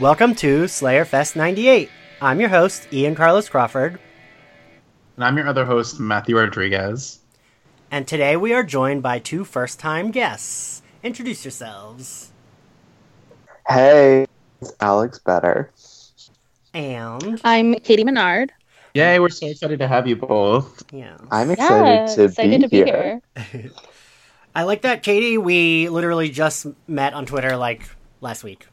Welcome to Slayer Fest 98. I'm your host, Ian Carlos Crawford. And I'm your other host, Matthew Rodriguez. And today we are joined by two first-time guests. Introduce yourselves. Hey, it's Alex Better. And I'm Katie Minard. Yay, we're so excited to have you both. Yeah. I'm excited to be here. I like that, Katie. We literally just met on Twitter, last week.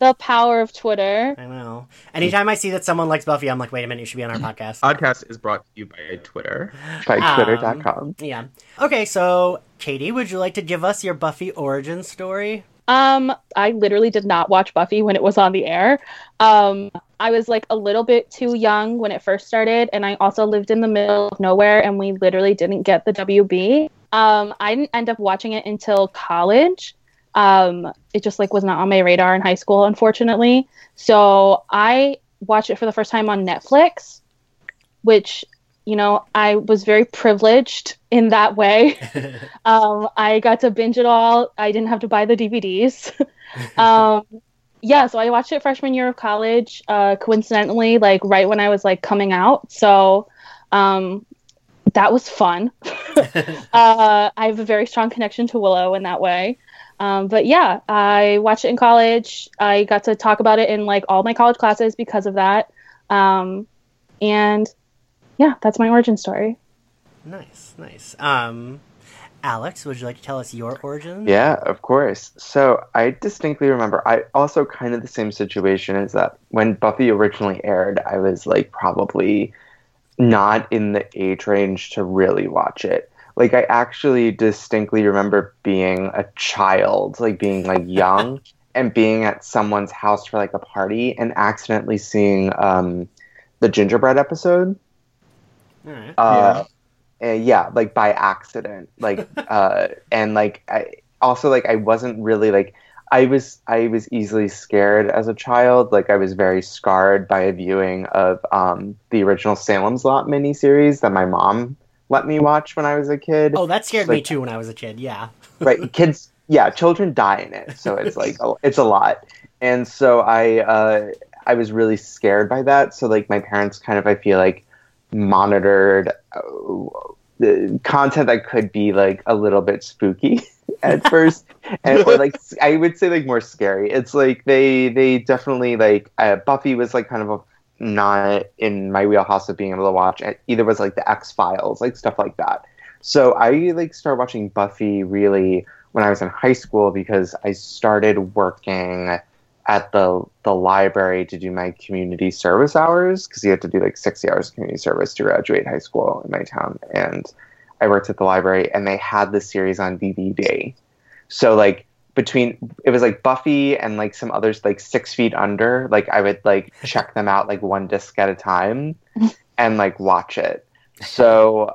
The power of Twitter. I know. Anytime I see that someone likes Buffy, I'm like, wait a minute, you should be on our podcast. Podcast is brought to you by Twitter. By Twitter.com. Yeah. Okay, so, Katie, would you like to give us your Buffy origin story? I literally did not watch Buffy when it was on the air. I was a little bit too young when it first started, and I also lived in the middle of nowhere, and we literally didn't get the WB. I didn't end up watching it until college. It just was not on my radar in high school, unfortunately. So I watched it for the first time on Netflix, which, I was very privileged in that way. I got to binge it all. I didn't have to buy the DVDs. So I watched it freshman year of college, coincidentally, right when I was coming out. So, that was fun. I have a very strong connection to Willow in that way. I watched it in college. I got to talk about it in all my college classes because of that. That's my origin story. Nice. Alex, would you like to tell us your origin? Yeah, of course. So I distinctly remember, I also kind of the same situation as that when Buffy originally aired, I was probably not in the age range to really watch it. I actually distinctly remember being a child, being young and being at someone's house for a party and accidentally seeing the Gingerbread episode. All right. By accident. I wasn't really I was easily scared as a child. I was very scarred by a viewing of the original Salem's Lot miniseries that my mom let me watch when I was a kid. Oh, that scared me too when I was a kid, yeah. Right, kids, yeah, children die in it, so it's it's a lot. And so I was really scared by that, so my parents kind of, I feel monitored the content that could be a little bit spooky at first, and or I would say more scary. It's they definitely Buffy was kind of a not in my wheelhouse of being able to watch. It either was the X-Files, stuff like that. So I started watching Buffy really when I was in high school because I started working at the library to do my community service hours because you have to do 60 hours of community service to graduate high school in my town. And I worked at the library and they had the series on DVD. So it was Buffy and some others 6 feet Under. I would check them out one disc at a time and watch it. So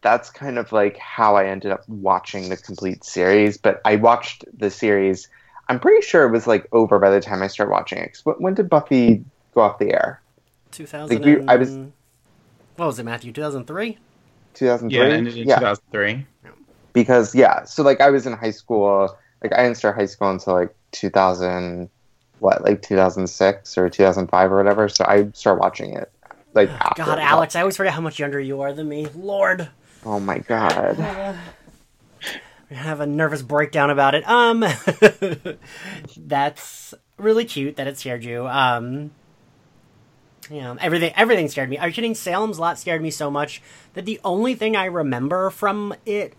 that's kind of how I ended up watching the complete series. But I watched the series. I'm pretty sure it was over by the time I started watching it. When did Buffy go off the air? 2000. What was it, Matthew? 2003. 2003. Yeah, it ended in 2003. Because so I was in high school. I didn't start high school until 2006 or 2005 or whatever. So I started watching it after. God, Alex, I always forget how much younger you are than me. Lord. Oh my God. I have a nervous breakdown about it. That's really cute that it scared you. Everything scared me. Are you kidding? Salem's Lot scared me so much that the only thing I remember from it.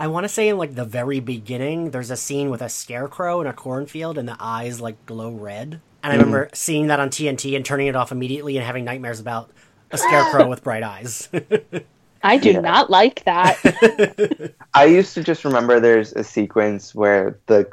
I want to say in the very beginning, there's a scene with a scarecrow in a cornfield and the eyes glow red. And I remember seeing that on TNT and turning it off immediately and having nightmares about a scarecrow with bright eyes. I do not like that. I used to just remember there's a sequence where the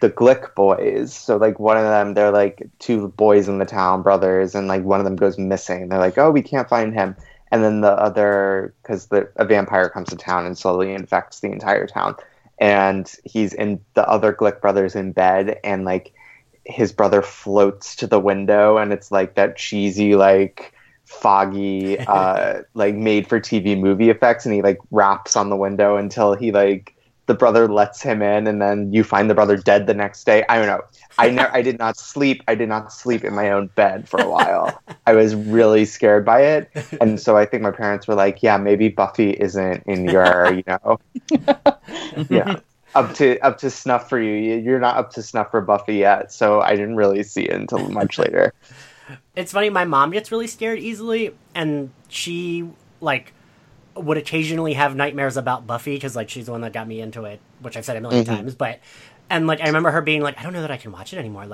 Glick boys, so one of them, they're two boys in the town, brothers, and one of them goes missing. They're oh, we can't find him. And then the other, because a vampire comes to town and slowly infects the entire town. And he's in the other Glick brother's in bed, and his brother floats to the window, and it's that cheesy, foggy, made for TV movie effects, and he raps on the window until he the brother lets him in, and then you find the brother dead the next day. I don't know. I did not sleep in my own bed for a while. I was really scared by it. And so I think my parents were like, yeah, maybe Buffy isn't in your, you know, yeah, up to snuff for you. You're not up to snuff for Buffy yet. So I didn't really see it until much later. It's funny. My mom gets really scared easily, and she would occasionally have nightmares about Buffy because she's the one that got me into it, which I've said a million times, but... And, I remember her being I don't know that I can watch it anymore.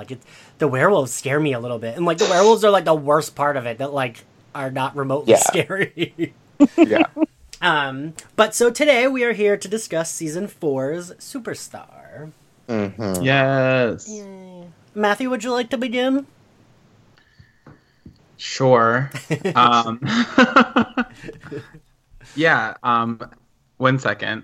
The werewolves scare me a little bit. And, the werewolves are, the worst part of it that, are not remotely scary. Yeah. But so today we are here to discuss Season 4's Superstar. Mm-hmm. Yes. Yay. Matthew, would you like to begin? Sure. Yeah, one second.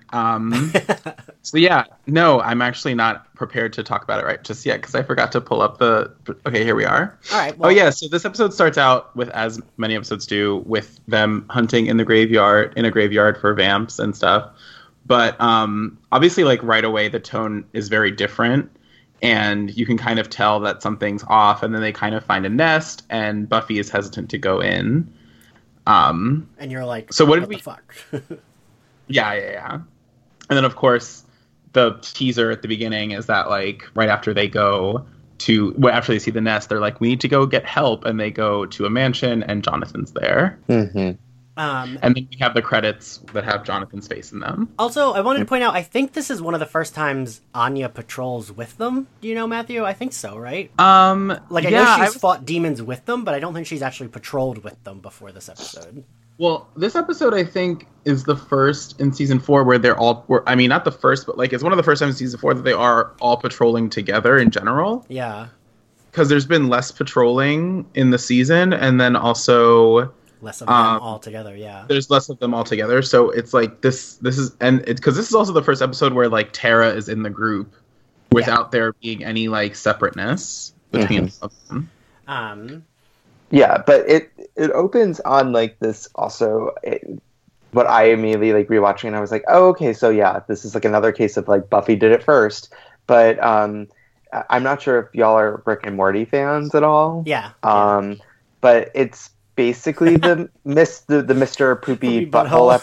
So yeah, no, I'm actually not prepared to talk about it right just yet because I forgot to pull up the... Okay, here we are. All right. Well... Oh yeah, so this episode starts out with, as many episodes do, with them hunting in a graveyard for vamps and stuff. But obviously, right away, the tone is very different, and you can kind of tell that something's off. And then they kind of find a nest, and Buffy is hesitant to go in. And you're like, so what the fuck? Yeah. And then, of course, the teaser at the beginning is that, right after they go to... Well, after they see the nest, they're like, we need to go get help. And they go to a mansion, and Jonathan's there. Mm-hmm. And then we have the credits that have Jonathan's face in them. Also, I wanted to point out, I think this is one of the first times Anya patrols with them. Do you know, Matthew? I think so, right? I know she's fought demons with them, but I don't think she's actually patrolled with them before this episode. Well, this episode, I think, is the first in Season 4 where they're all... I mean, not the first, but, it's one of the first times in Season 4 that they are all patrolling together in general. Yeah. Because there's been less patrolling in the season, and then also... Less of them all together, yeah. There's less of them all together, so it's this is... And because this is also the first episode where, Tara is in the group without there being any, separateness between them. Yeah, but it opens on this also. What I immediately rewatching, and I was like, oh, okay, so yeah, this is another case of Buffy did it first. But I'm not sure if y'all are Rick and Morty fans at all. Yeah. But it's basically the Mr. Poopy Butthole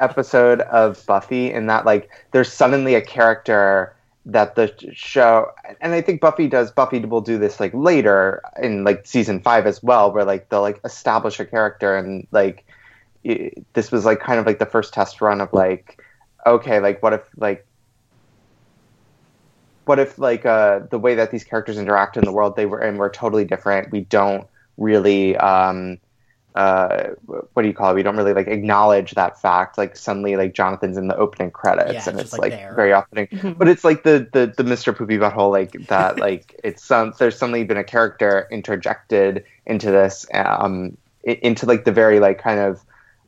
episode of Buffy, in that there's suddenly a character that the show, and I think Buffy will do this later in Season 5 as well, where they'll establish a character, and this was kind of the first test run of okay, what if the way that these characters interact in the world they were in were totally different. We don't really we don't really acknowledge that fact. Suddenly Jonathan's in the opening credits, and it's very often. But it's the Mr. Poopy Butthole that it's there's suddenly been a character interjected into this into the very kind of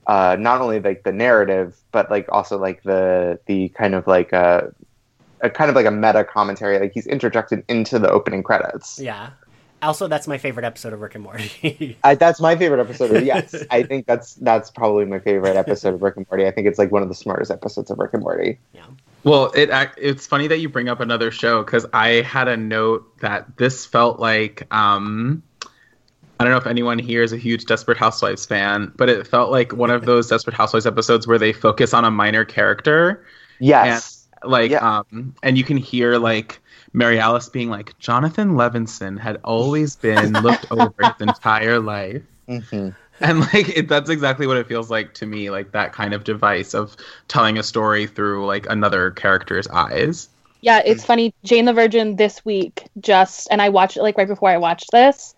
not only the narrative, but also the kind of a kind of a meta commentary. He's interjected into the opening credits. Yeah. Also, that's my favorite episode of Rick and Morty. That's my favorite episode. Yes, I think that's probably my favorite episode of Rick and Morty. I think it's one of the smartest episodes of Rick and Morty. Yeah. Well, it's funny that you bring up another show, because I had a note that this felt I don't know if anyone here is a huge Desperate Housewives fan, but it felt like one of those Desperate Housewives episodes where they focus on a minor character. Yes. And, and you can hear Mary Alice being Jonathan Levinson had always been looked over his entire life. Mm-hmm. And that's exactly what it feels like to me, that kind of device of telling a story through another character's eyes. Yeah, it's funny. Jane the Virgin this week and I watched it right before I watched this,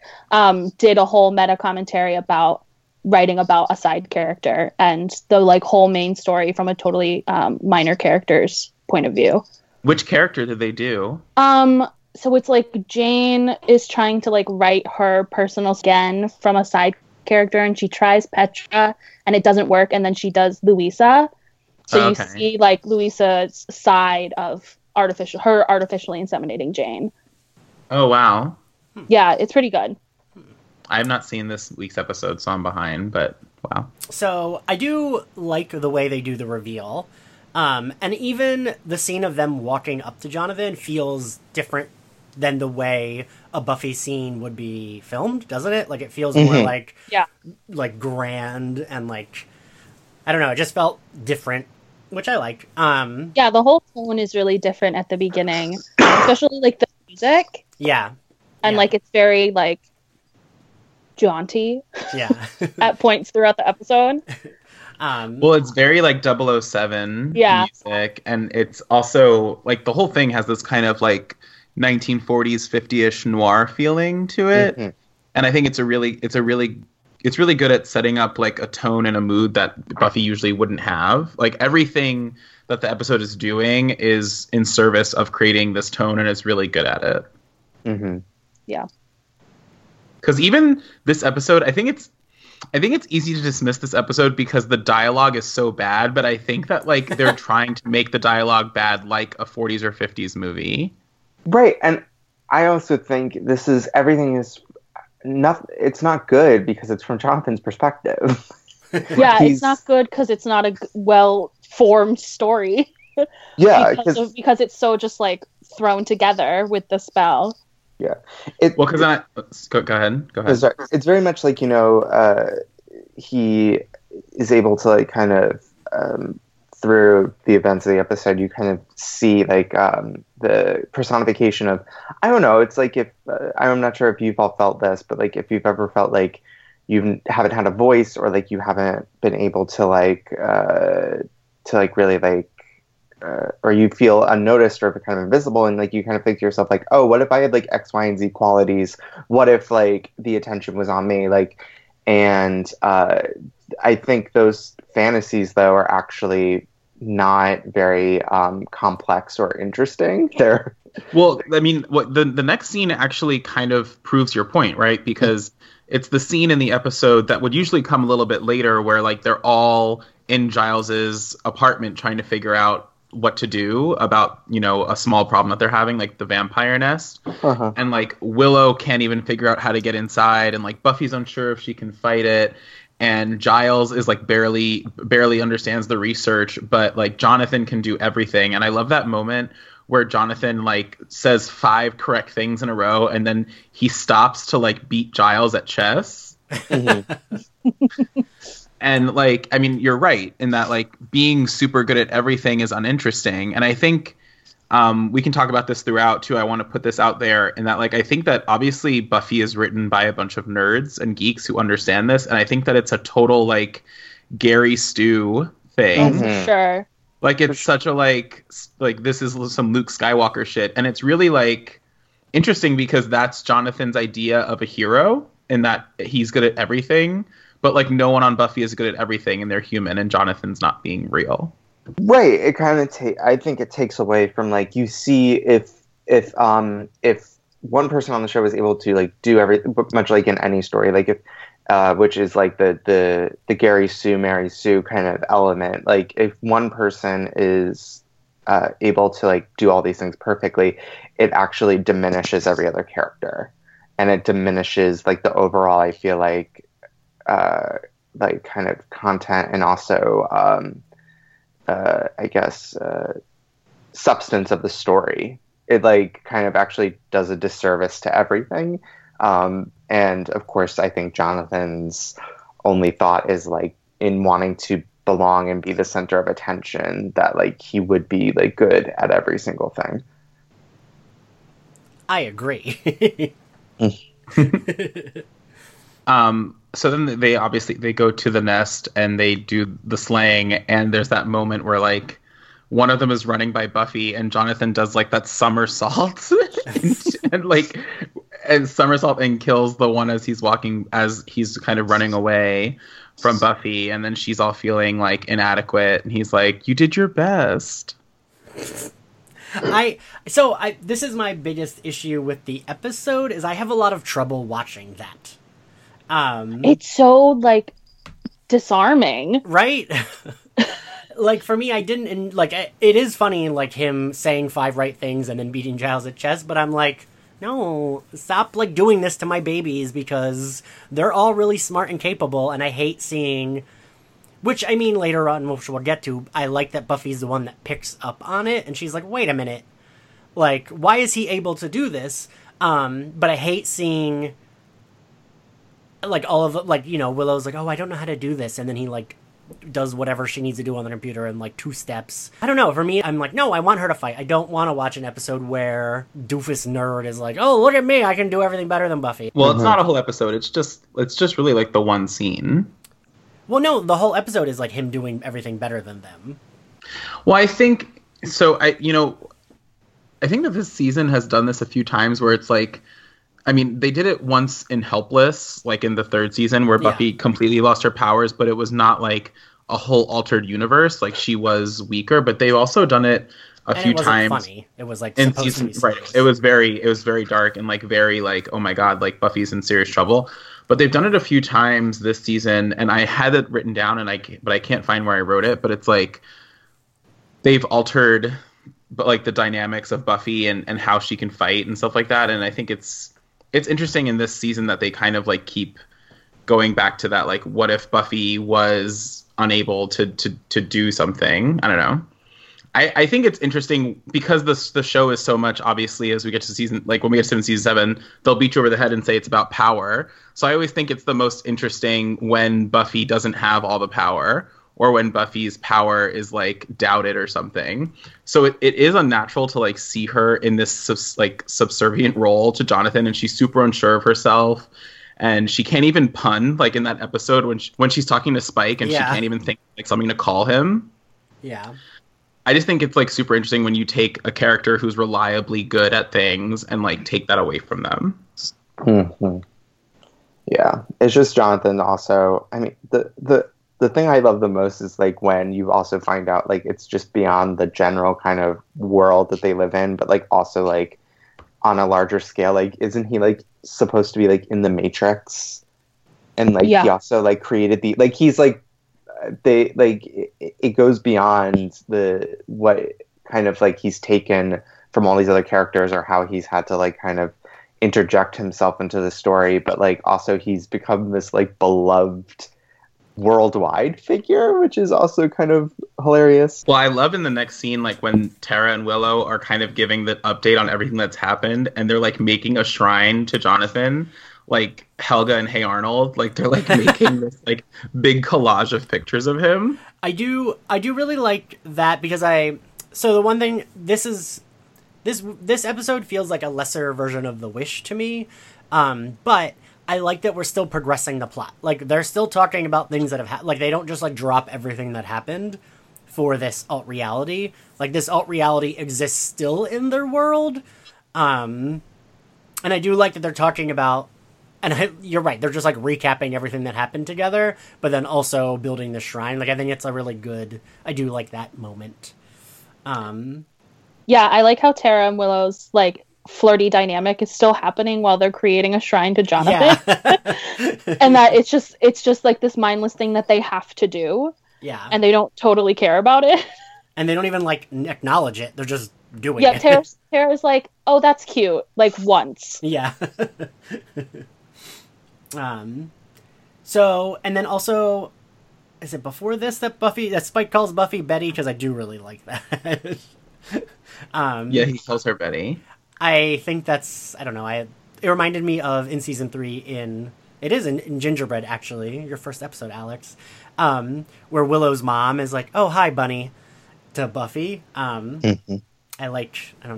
did a whole meta commentary about writing about a side character and the whole main story from a totally minor character's point of view. Which character did they do? So it's Jane is trying to write her personal skin from a side character, and she tries Petra and it doesn't work, and then she does Louisa. So okay. You see Louisa's side of artificially inseminating Jane. Oh wow. Yeah, it's pretty good. I have not seen this week's episode, so I'm behind, but wow. So I do like the way they do the reveal. And even the scene of them walking up to Jonathan feels different than the way a Buffy scene would be filmed, doesn't it? Like, it feels more like, like grand and like, I don't know. It just felt different, which I liked. Yeah, the whole tone is really different at the beginning, especially like the music. Yeah. And like, it's very like jaunty. Yeah. at points throughout the episode. Well, it's very like 007 music, and it's also like the whole thing has this kind of like 1940s, 50-ish noir feeling to it, and I think it's really good at setting up like a tone and a mood that Buffy usually wouldn't have. Like, everything that the episode is doing is in service of creating this tone, and it's really good at it. Mm-hmm. Yeah, because even this episode, I think it's easy to dismiss this episode because the dialogue is so bad, but I think that, like, they're trying to make the dialogue bad like a 40s or 50s movie. Right, and I also think it's not good because it's from Jonathan's perspective. Yeah, it's not good because it's not a well-formed story. Yeah. because it's so just, like, thrown together with the spell. Yeah. Go ahead. Sorry. It's very much like, he is able to, like, kind of, through the events of the episode, you kind of see, like, the personification of, I don't know, it's like if, I'm not sure if you've all felt this, but, like, if you've ever felt like you haven't had a voice or, like, you haven't been able to, like, really, like, or you feel unnoticed or kind of invisible, and like you kind of think to yourself like, oh, what if I had like X, Y, and Z qualities? What if like the attention was on me? Like, and I think those fantasies though are actually not very complex or interesting. They're well, I mean, what the next scene actually kind of proves your point, right? Because it's the scene in the episode that would usually come a little bit later, where like they're all in Giles's apartment trying to figure out what to do about, a small problem that they're having, like the vampire nest. Uh-huh. And like Willow can't even figure out how to get inside, and like Buffy's unsure if she can fight it, and Giles is like barely understands the research, but like Jonathan can do everything. And I love that moment where Jonathan like says 5 correct things in a row, and then he stops to like beat Giles at chess. Mm-hmm. And, like, I mean, you're right in that, like, being super good at everything is uninteresting. And I think we can talk about this throughout, too. I want to put this out there in that, like, I think that obviously Buffy is written by a bunch of nerds and geeks who understand this. And I think that it's a total, like, Gary Stu thing. Mm-hmm. Sure. Like, it's such a, like, this is some Luke Skywalker shit. And it's really, like, interesting because that's Jonathan's idea of a hero in that he's good at everything. But, like, no one on Buffy is good at everything, and they're human, and Jonathan's not being real. Right. It kind of I think it takes away from, like, you see if one person on the show is able to, like, do everything, much like in any story, like, if, which is, like, the Gary Sue, Mary Sue kind of element. Like, if one person is able to, like, do all these things perfectly, it actually diminishes every other character. And it diminishes, like, the overall, I feel like kind of content and also, I guess, substance of the story. It like kind of actually does a disservice to everything. And of course, I think Jonathan's only thought is like in wanting to belong and be the center of attention that like he would be like good at every single thing. I agree. So then they go to the nest and they do the slaying, and there's that moment where like one of them is running by Buffy and Jonathan does like that somersault and kills the one as he's kind of running away from Buffy, and then she's all feeling like inadequate and he's like, you did your best. This is my biggest issue with the episode is I have a lot of trouble watching that. It's so like disarming, right? Like for me, I didn't. And like it is funny, like him saying 5 right things and then beating Giles at chess. But I'm like, no, stop like doing this to my babies because they're all really smart and capable, and I hate seeing Which, I mean, later on, which we'll get to, I like that Buffy's the one that picks up on it, and she's like, wait a minute. Like, why is he able to do this? But I hate seeing, like, all of, like, you know, Willow's like, oh, I don't know how to do this, and then he, like, does whatever she needs to do on the computer in, like, 2 steps. I don't know, for me, I'm like, no, I want her to fight. I don't want to watch an episode where doofus nerd is like, oh, look at me, I can do everything better than Buffy. Well, it's not a whole episode, it's just really, like, the one scene. Well, no, the whole episode is, like, him doing everything better than them. Well, I think, I think that this season has done this a few times where it's, like, I mean, they did it once in Helpless, like, in the 3rd season, where Buffy completely lost her powers, but it was not, like, a whole altered universe. Like, she was weaker, but they've also done it a few times. Funny. It was, like, in season, right. It was very dark and, like, very, like, oh, my God, like, Buffy's in serious trouble. But they've done it a few times this season, and I had it written down, but I can't find where I wrote it. But it's like they've altered, but like the dynamics of Buffy and how she can fight and stuff like that. And I think it's interesting in this season that they kind of like keep going back to that. Like, what if Buffy was unable to do something? I don't know. I think it's interesting because the show is so much, obviously, as we get to season, like when we get to season 7, they'll beat you over the head and say it's about power. So I always think it's the most interesting when Buffy doesn't have all the power or when Buffy's power is like doubted or something. So it is unnatural to like see her in this subservient role to Jonathan, and she's super unsure of herself. And she can't even pun, like in that episode when she's talking to Spike and she can't even think like something to call him. Yeah. I just think it's, like, super interesting when you take a character who's reliably good at things and, like, take that away from them. Mm-hmm. Yeah. It's just Jonathan also. I mean, the thing I love the most is, like, when you also find out, like, it's just beyond the general kind of world that they live in, but, like, also, like, on a larger scale, like, isn't he, like, supposed to be, like, in The Matrix? And, like, he also, like, created the... Like, he's, like... They like it goes beyond the what kind of like he's taken from all these other characters or how he's had to like kind of interject himself into the story, but like also he's become this like beloved worldwide figure, which is also kind of hilarious. Well, I love in the next scene like when Tara and Willow are kind of giving the update on everything that's happened, and they're like making a shrine to Jonathan. Like Helga and Hey Arnold, like they're like making this like big collage of pictures of him. I do really like that because the one thing this episode feels like a lesser version of The Wish to me, but I like that we're still progressing the plot. Like they're still talking about things that have like they don't just like drop everything that happened for this alt reality. Like this alt reality exists still in their world, and I do like that they're talking about. And you're right, they're just, like, recapping everything that happened together, but then also building the shrine. Like, I think it's a really good... I do like that moment. Yeah, I like how Tara and Willow's, like, flirty dynamic is still happening while they're creating a shrine to Jonathan. Yeah. And that it's just, like, this mindless thing that they have to do. Yeah. And they don't totally care about it. And they don't even, like, acknowledge it. They're just doing it. Yeah, Tara's like, oh, that's cute. Like, once. Yeah. And then also, is it before this that Spike calls Buffy Betty? Because I do really like that. Yeah, he calls her Betty. I think that's, I don't know, it reminded me of in season 3 in Gingerbread, actually, your first episode, Alex, where Willow's mom is like, oh, hi, bunny, to Buffy. I don't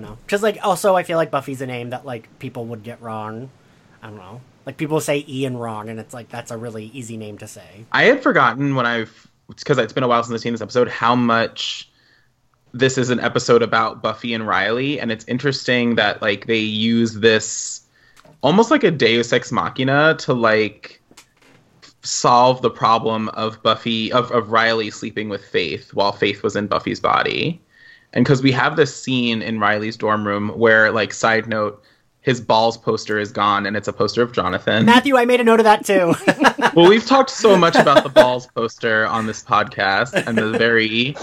know. Because, like, also I feel like Buffy's a name that, like, people would get wrong. I don't know. Like, people say Ian wrong, and it's like, that's a really easy name to say. I had forgotten because it's been a while since I've seen this episode, how much this is an episode about Buffy and Riley, and it's interesting that, like, they use this almost like a deus ex machina to, like, solve the problem of Buffy, of Riley sleeping with Faith while Faith was in Buffy's body. And because we have this scene in Riley's dorm room where, like, side note, his balls poster is gone, and it's a poster of Jonathan. Matthew, I made a note of that, too. Well, we've talked so much about the balls poster on this podcast, and the very,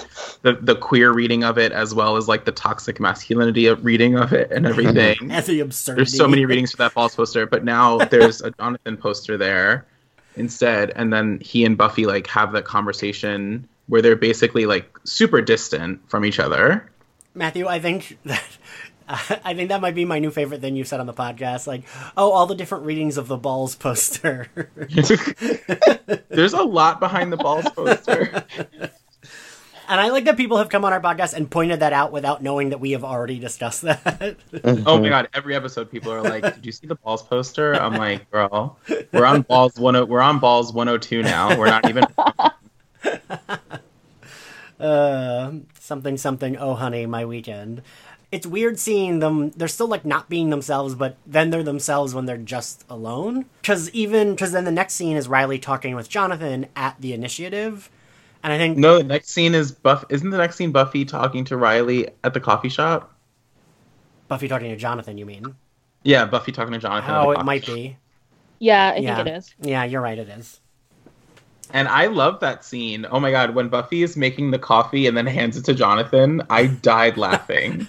the queer reading of it, as well as, like, the toxic masculinity of reading of it and everything. That's the absurdity. There's so many readings for that balls poster, but now there's a Jonathan poster there. instead. And then he and Buffy like have that conversation where they're basically like super distant from each other. Matthew, I think that might be my new favorite thing you said on the podcast. Like, oh, all the different readings of the balls poster. There's a lot behind the balls poster. And I like that people have come on our podcast and pointed that out without knowing that we have already discussed that. Oh my God. Every episode people are like, did you see the balls poster? I'm like, girl, we're on balls 102 now. We're not even. Something, something. Oh, honey, my weekend. It's weird seeing them. They're still like not being themselves, but then they're themselves when they're just alone. Cause then the next scene is Riley talking with Jonathan at the initiative. And I think no. The next scene is Isn't the next scene Buffy talking to Riley at the coffee shop? Buffy talking to Jonathan, you mean? Yeah, Buffy talking to Jonathan. Oh, it might be. Yeah, I think it is. Yeah, you're right. It is. And I love that scene. Oh my God, when Buffy is making the coffee and then hands it to Jonathan, I died laughing.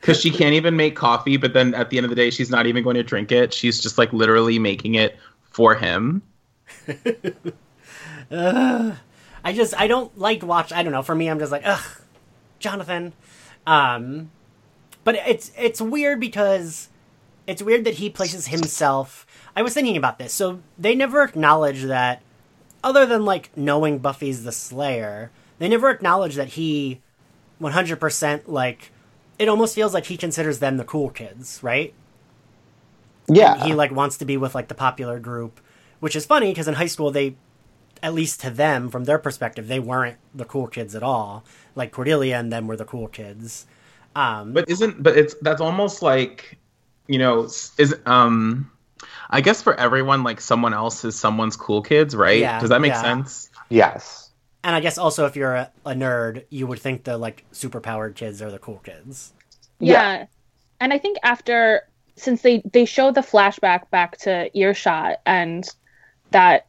Because she can't even make coffee, but then at the end of the day, she's not even going to drink it. She's just like literally making it for him. I don't like I don't know. For me, I'm just like, ugh, Jonathan. But it's weird because it's weird that he places himself. I was thinking about this. So they never acknowledge that, other than like knowing Buffy's the Slayer, they never acknowledge that he 100% like, it almost feels like he considers them the cool kids, right? Yeah. And he like wants to be with like the popular group, which is funny because in high school they, at least to them, from their perspective, they weren't the cool kids at all. Like Cordelia and them were the cool kids. That's almost like, you know, I guess for everyone, like someone else is someone's cool kids, right? Yeah, does that make sense? Yes. And I guess also if you're a nerd, you would think the like superpowered kids are the cool kids. Yeah. And I think since they show the flashback back to Earshot and that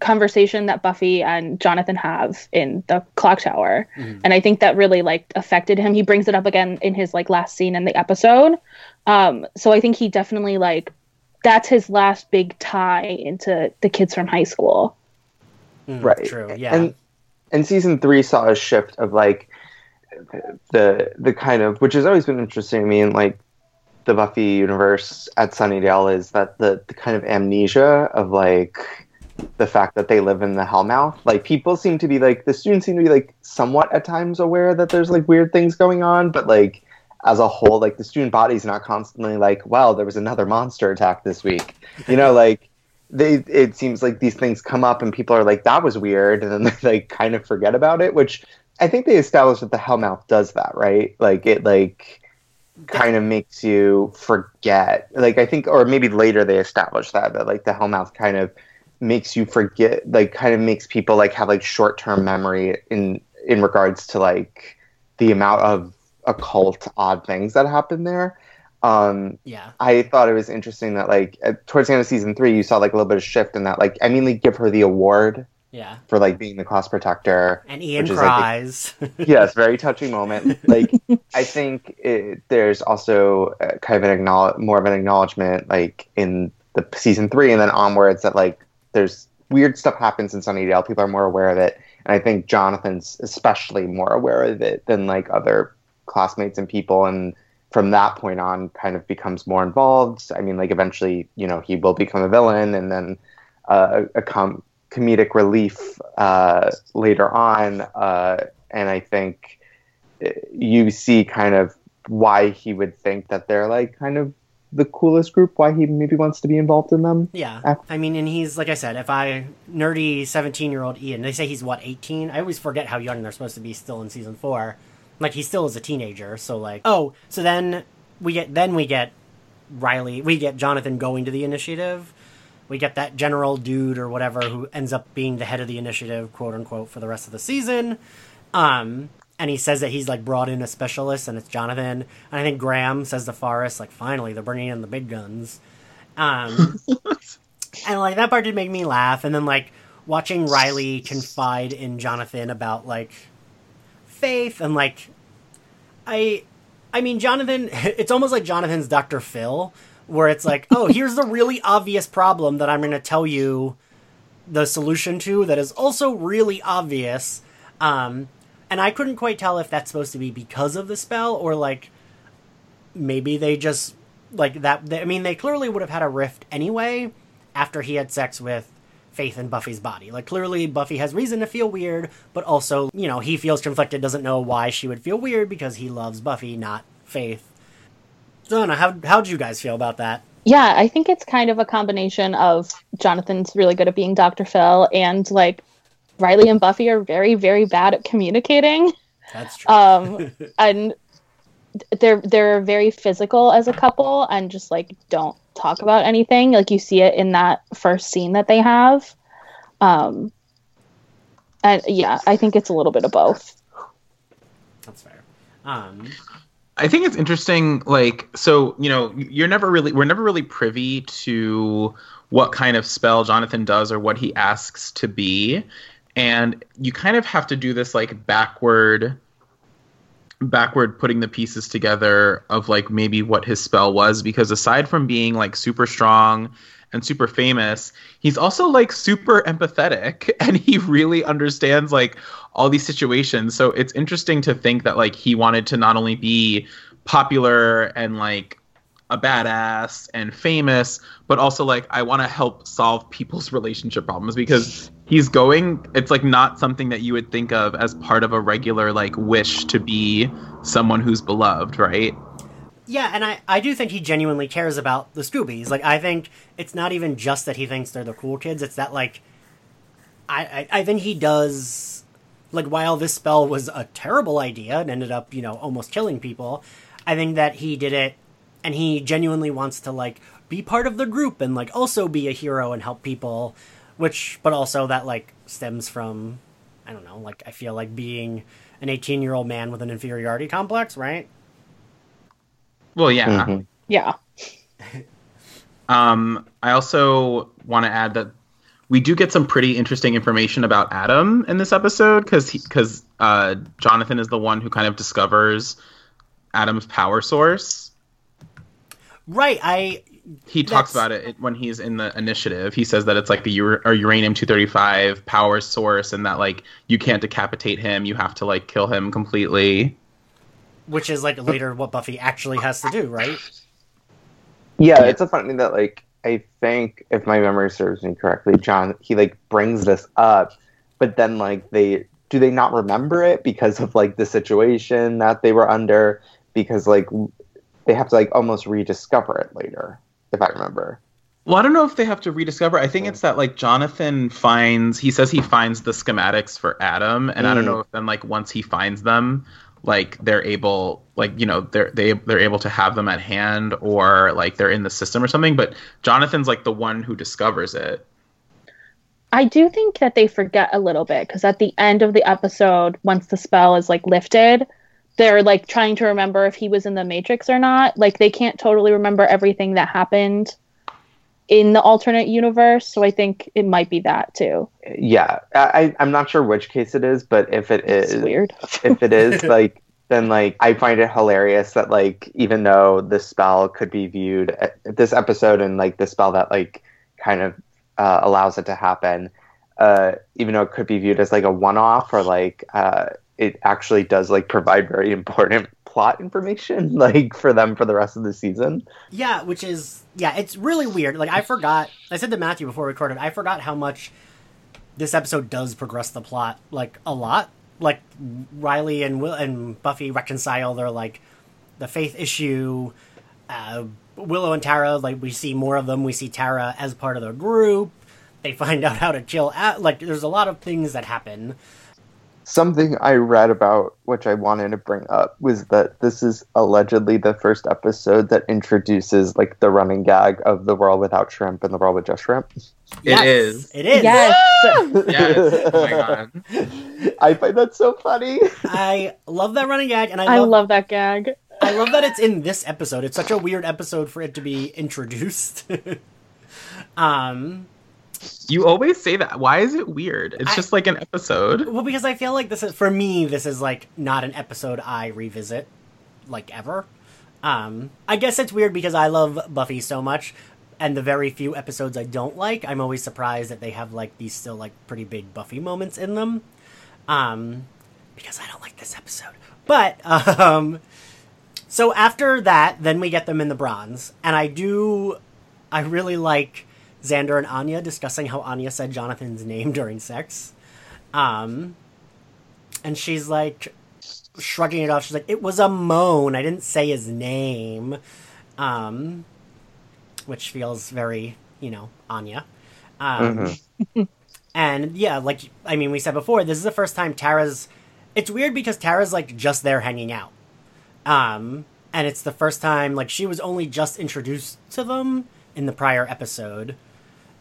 conversation that Buffy and Jonathan have in the clock tower, and I think that really like affected him. He brings it up again in his like last scene in the episode, so I think he definitely like that's his last big tie into the kids from high school. Right. True. Yeah. And season 3 saw a shift of like the kind of, which has always been interesting to me in like the Buffy universe at Sunnydale, is that the kind of amnesia of like the fact that they live in the Hellmouth. Like, people seem to be, like, the students seem to be, like, somewhat at times aware that there's, like, weird things going on, but, like, as a whole, like, the student body's not constantly like, well, there was another monster attack this week. You know, like, it seems like these things come up and people are like, that was weird, and then they, like, kind of forget about it, which I think they established that the Hellmouth does that, right? Like, it, like, kind of makes you forget. Like, I think, or maybe later they established that, like, the Hellmouth kind of makes you forget, like kind of makes people like have like short-term memory in regards to like the amount of occult odd things that happen there. I thought it was interesting that like towards the end of season 3 you saw like a little bit of shift in that, like I mean they give her the award for like being the class protector, and Ian cries. Yes, very touching moment. Like I think there's also kind of more of an acknowledgement like in the season 3 and then onwards that like there's weird stuff happens in Sunnydale. People are more aware of it. And I think Jonathan's especially more aware of it than like other classmates and people. And from that point on kind of becomes more involved. I mean, like eventually, you know, he will become a villain and then a comedic relief later on. And I think you see kind of why he would think that they're like kind of the coolest group, why he maybe wants to be involved in them. Yeah. I mean, and he's, like I said, if I, nerdy 17-year-old Ian, they say he's, what, 18? I always forget how young they're supposed to be still in season 4. Like, he still is a teenager, so, like, oh, so then we get Riley, we get Jonathan going to the initiative, we get that general dude or whatever who ends up being the head of the initiative, quote-unquote, for the rest of the season, and he says that he's, like, brought in a specialist, and it's Jonathan. And I think Graham says to Forrest, like, finally, they're bringing in the big guns. And, like, that part did make me laugh. And then, like, watching Riley confide in Jonathan about, like, Faith. And, like, I mean, Jonathan, it's almost like Jonathan's Dr. Phil, where it's like, oh, here's the really obvious problem that I'm going to tell you the solution to that is also really obvious. And I couldn't quite tell if that's supposed to be because of the spell or, like, maybe they just, like, that... I mean, they clearly would have had a rift anyway after he had sex with Faith in Buffy's body. Like, clearly Buffy has reason to feel weird, but also, you know, he feels conflicted, doesn't know why she would feel weird because he loves Buffy, not Faith. So, I don't know, how'd you guys feel about that? Yeah, I think it's kind of a combination of Jonathan's really good at being Dr. Phil and, like, Riley and Buffy are very, very bad at communicating. That's true. And they're very physical as a couple and just, like, don't talk about anything. Like, you see it in that first scene that they have. And yeah, I think it's a little bit of both. That's fair. I think it's interesting, like, so, you know, we're never really privy to what kind of spell Jonathan does or what he asks to be. And you kind of have to do this, like, backward putting the pieces together of, like, maybe what his spell was, because aside from being, like, super strong and super famous, he's also, like, super empathetic, and he really understands, like, all these situations. So it's interesting to think that, like, he wanted to not only be popular and, like, a badass and famous, but also, like, I want to help solve people's relationship problems, because it's, like, not something that you would think of as part of a regular, like, wish to be someone who's beloved, right? Yeah, and I do think he genuinely cares about the Scoobies. Like, I think it's not even just that he thinks they're the cool kids, it's that, like, I think he does, like, while this spell was a terrible idea and ended up, you know, almost killing people, I think that he did it and he genuinely wants to, like, be part of the group and, like, also be a hero and help people, but also that, like, stems from, I don't know, like, I feel like being an 18-year-old man with an inferiority complex, right? Well, yeah. Mm-hmm. Yeah. I also want to add that we do get some pretty interesting information about Adam in this episode, because Jonathan is the one who kind of discovers Adam's power source. Right, He talks about it when he's in the Initiative. He says that it's, like, the uranium-235 power source, and that, like, you can't decapitate him. You have to, like, kill him completely. Which is, like, later what Buffy actually has to do, right? Yeah, it's a funny thing that, like, I think, if my memory serves me correctly, John, he, like, brings this up, but then, like, do they not remember it because of, like, the situation that they were under? Because, like... they have to, like, almost rediscover it later, if I remember. Well, I don't know if they have to rediscover. I think it's that, like, Jonathan finds the schematics for Adam, and I don't know if then, like, once he finds them, like, they're able, like, you know, they're able to have them at hand, or, like, they're in the system or something. But Jonathan's, like, the one who discovers it. I do think that they forget a little bit, because at the end of the episode, once the spell is, like, lifted, they're, like, trying to remember if he was in the Matrix or not. Like, they can't totally remember everything that happened in the alternate universe, so I think it might be that, too. Yeah. I'm not sure which case it is, but if it is... It's weird. If it is, like, then, like, I find it hilarious that, like, even though the spell could be viewed... this episode and, like, the spell that, like, kind of allows it to happen, even though it could be viewed as, like, a one-off or, like... it actually does, like, provide very important plot information, like, for them for the rest of the season. Yeah, which is... yeah, it's really weird. Like, I forgot... I said to Matthew before we recorded, I forgot how much this episode does progress the plot, like, a lot. Like, Riley and Will and Buffy reconcile their, like, the Faith issue. Willow and Tara, like, we see more of them. We see Tara as part of the group. They find out how to kill... like, there's a lot of things that happen... Something I read about, which I wanted to bring up, was that this is allegedly the first episode that introduces, like, the running gag of the world without shrimp and the world with just shrimp. Yes. It is. It is. Yes. Yes. Oh, my God. I find that so funny. I love that running gag. And I love that gag. I love that it's in this episode. It's such a weird episode for it to be introduced. You always say that. Why is it weird? It's just like an episode. Well, because I feel like this is like not an episode I revisit, like, ever. I guess it's weird because I love Buffy so much. And the very few episodes I don't like, I'm always surprised that they have, like, these still, like, pretty big Buffy moments in them. Because I don't like this episode. But, so after that, then we get them in the Bronze. And I really like Xander and Anya discussing how Anya said Jonathan's name during sex. And she's, like, shrugging it off. She's like, it was a moan. I didn't say his name. Which feels very, you know, Anya. And, yeah, like, I mean, we said before, this is the first time Tara's... It's weird because Tara's, like, just there hanging out. And it's the first time, like, she was only just introduced to them in the prior episode.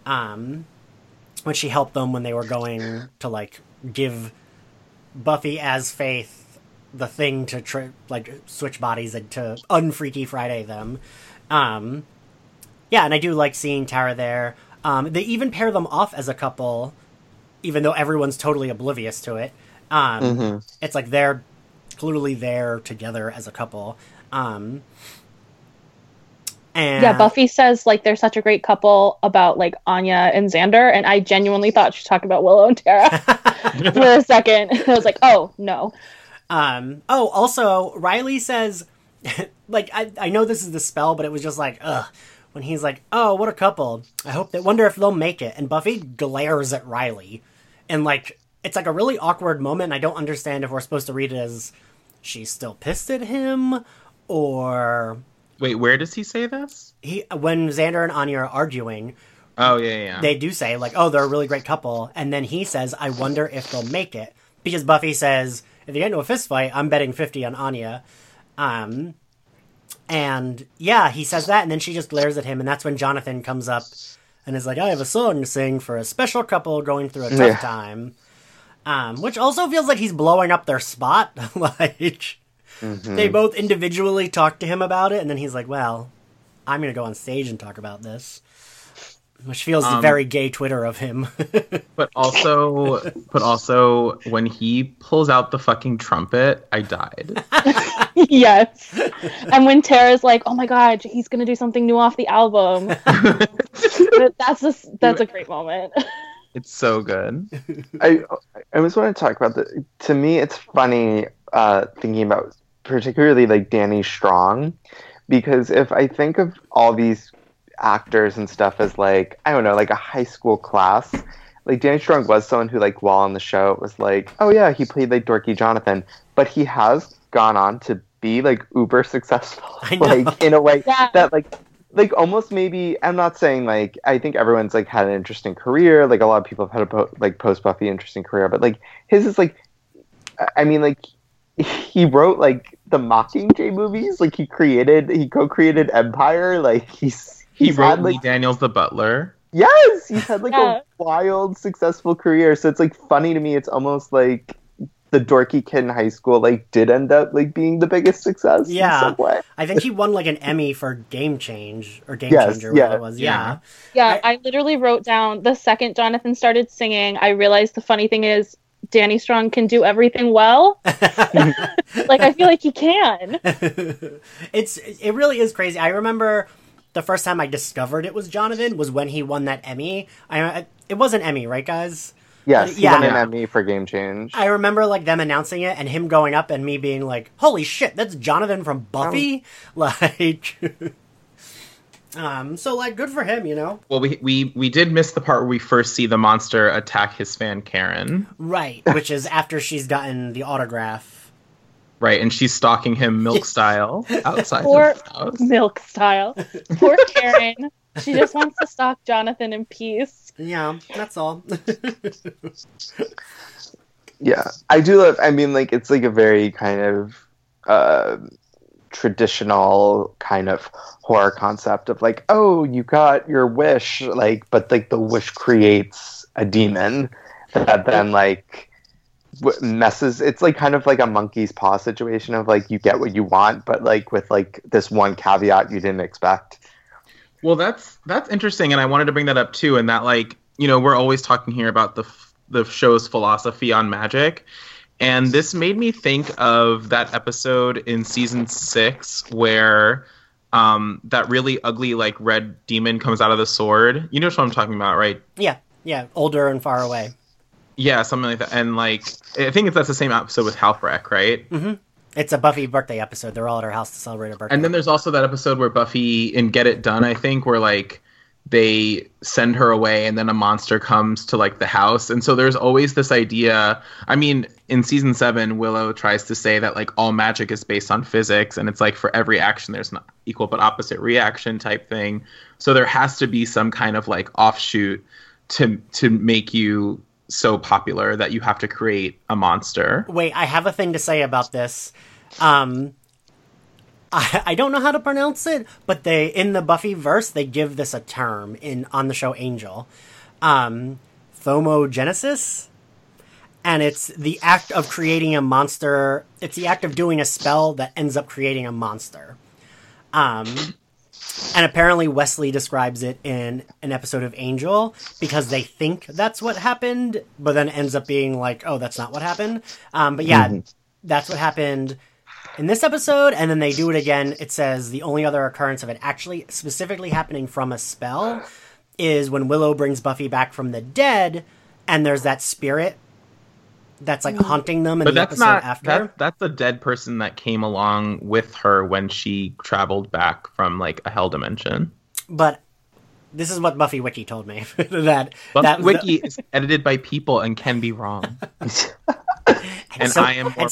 When she helped them when they were going to, like, give Buffy as Faith the thing to, switch bodies and to unfreaky Friday them. Yeah, and I do like seeing Tara there. They even pair them off as a couple, even though everyone's totally oblivious to it. It's like they're clearly there together as a couple. And yeah, Buffy says, like, they're such a great couple about, like, Anya and Xander, and I genuinely thought she was talking about Willow and Tara for a second. I was like, oh, no. Also, Riley says, like, I know this is the spell, but it was just like, ugh. When he's like, oh, what a couple. Wonder if they'll make it. And Buffy glares at Riley. And, like, it's, like, a really awkward moment. I don't understand if we're supposed to read it as she's still pissed at him or... Wait, where does he say this? When Xander and Anya are arguing... Oh, yeah. They do say, like, oh, they're a really great couple. And then he says, I wonder if they'll make it. Because Buffy says, if they get into a fist fight, I'm betting 50 on Anya. And, yeah, he says that, and then she just glares at him, and that's when Jonathan comes up and is like, I have a song to sing for a special couple going through a tough time. Which also feels like he's blowing up their spot. Like, they both individually talk to him about it, and then he's like, well, I'm going to go on stage and talk about this. Which feels very gay Twitter of him. but also, when he pulls out the fucking trumpet, I died. Yes. And when Tara's like, oh my god, he's going to do something new off the album. That's a great moment. It's so good. I just want to talk about the. To me, it's funny thinking about particularly like Danny Strong. Because if I think of all these actors and stuff as like, I don't know, like a high school class. Like Danny Strong was someone who, like, while on the show it was like, oh yeah, he played like dorky Jonathan, but he has gone on to be like uber successful, like in a way that like almost maybe, I'm not saying like, I think everyone's like had an interesting career, like a lot of people have had a post Buffy interesting career, but like his is like, I mean, like he wrote like the Mockingjay movies, like he co-created Empire, like He wrote Lee Daniels the Butler. Yes! He's had, like, a wild, successful career. So it's, like, funny to me. It's almost like the dorky kid in high school, like, did end up, like, being the biggest success in some way. I think he won, like, an Emmy for Game Changer, whatever it was. Yeah, I literally wrote down, the second Jonathan started singing, I realized the funny thing is, Danny Strong can do everything well. Like, I feel like he can. It really is crazy. I remember... The first time I discovered it was Jonathan was when he won that Emmy. It was an Emmy, right, guys? Yes, he won an Emmy for Game Change. I remember, like, them announcing it and him going up and me being like, holy shit, that's Jonathan from Buffy? Oh. Like... So, like, good for him, you know? Well, we did miss the part where we first see the monster attack his fan, Karen. Right, which is after she's gotten the autograph. Right, and she's stalking him milk style outside his house. Milk style. Poor Karen. She just wants to stalk Jonathan in peace. Yeah, that's all. Yeah, I do love, I mean, like, it's like a very kind of traditional kind of horror concept of like, oh, you got your wish, like, but like the wish creates a demon that then like, messes, it's like kind of like a monkey's paw situation of like you get what you want, but like with like this one caveat you didn't expect. Well, that's interesting, and I wanted to bring that up too. And that, like, you know, we're always talking here about the show's philosophy on magic, and this made me think of that episode in season 6 where that really ugly, like, red demon comes out of the sword. You know what I'm talking about, right? Yeah. Yeah. Older and far away. Yeah, something like that. And, like, I think that's the same episode with Halfrek, right? Mm-hmm. It's a Buffy birthday episode. They're all at her house to celebrate her birthday. And then there's also that episode where Buffy, in Get It Done, I think, where, like, they send her away and then a monster comes to, like, the house. And so there's always this idea. I mean, in season 7, Willow tries to say that, like, all magic is based on physics. And it's like for every action, there's an equal but opposite reaction type thing. So there has to be some kind of, like, offshoot to make you so popular that you have to create a monster. Wait, I have a thing to say about this. I don't know how to pronounce it, but they, in the Buffy verse, they give this a term on the show Angel. Thermogenesis. And it's the act of creating a monster. It's the act of doing a spell that ends up creating a monster. And apparently Wesley describes it in an episode of Angel because they think that's what happened, but then ends up being like, oh, that's not what happened. But yeah, that's what happened in this episode. And then they do it again. It says the only other occurrence of it actually specifically happening from a spell is when Willow brings Buffy back from the dead. And there's that spirit that's like haunting them in but the that's episode not, after. That's a dead person that came along with her when she traveled back from like a hell dimension. But this is what Buffy Wiki told me. Buffy Wiki is edited by people and can be wrong. And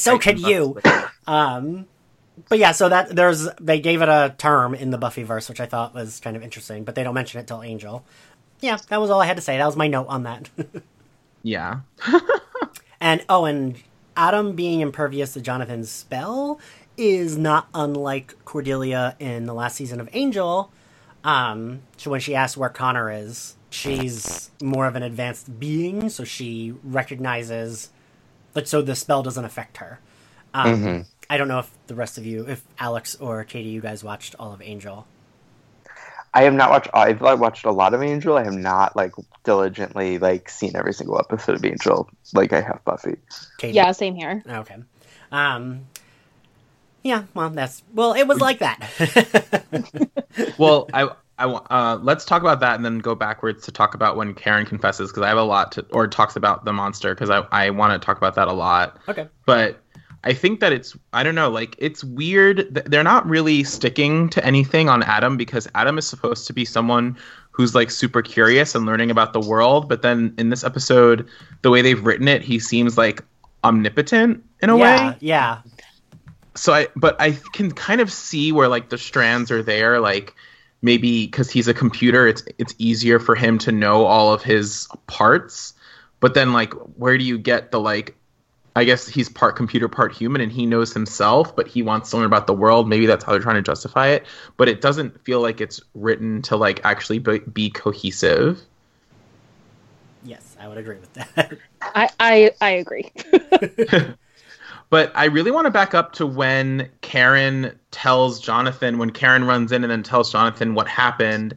so could you. But yeah, so that they gave it a term in the Buffyverse, which I thought was kind of interesting, but they don't mention it till Angel. Yeah, that was all I had to say. That was my note on that. Yeah. And Adam being impervious to Jonathan's spell is not unlike Cordelia in the last season of Angel. So when she asks where Connor is, she's more of an advanced being, so she recognizes, but so the spell doesn't affect her. I don't know if the rest of you, if Alex or Katie, you guys watched all of Angel. I have not watched. I've watched a lot of Angel. I have not diligently seen every single episode of Angel like I have Buffy. Katie. Yeah, same here. Okay. Yeah. Well, it was like that. Well, I let's talk about that and then go backwards to talk about when Karen confesses because I have a lot talks about the monster because I want to talk about that a lot. Okay. But I think that it's, I don't know, it's weird. They're not really sticking to anything on Adam because Adam is supposed to be someone who's, super curious and learning about the world. But then in this episode, the way they've written it, he seems, omnipotent in a way. Yeah, yeah. So I can kind of see where, the strands are there. Maybe because he's a computer, it's easier for him to know all of his parts. But then, where do you get the, I guess he's part computer, part human, and he knows himself, but he wants to learn about the world. Maybe that's how they're trying to justify it. But it doesn't feel like it's written to actually be cohesive. Yes, I would agree with that. I agree. But I really want to back up to when Karen runs in and then tells Jonathan what happened.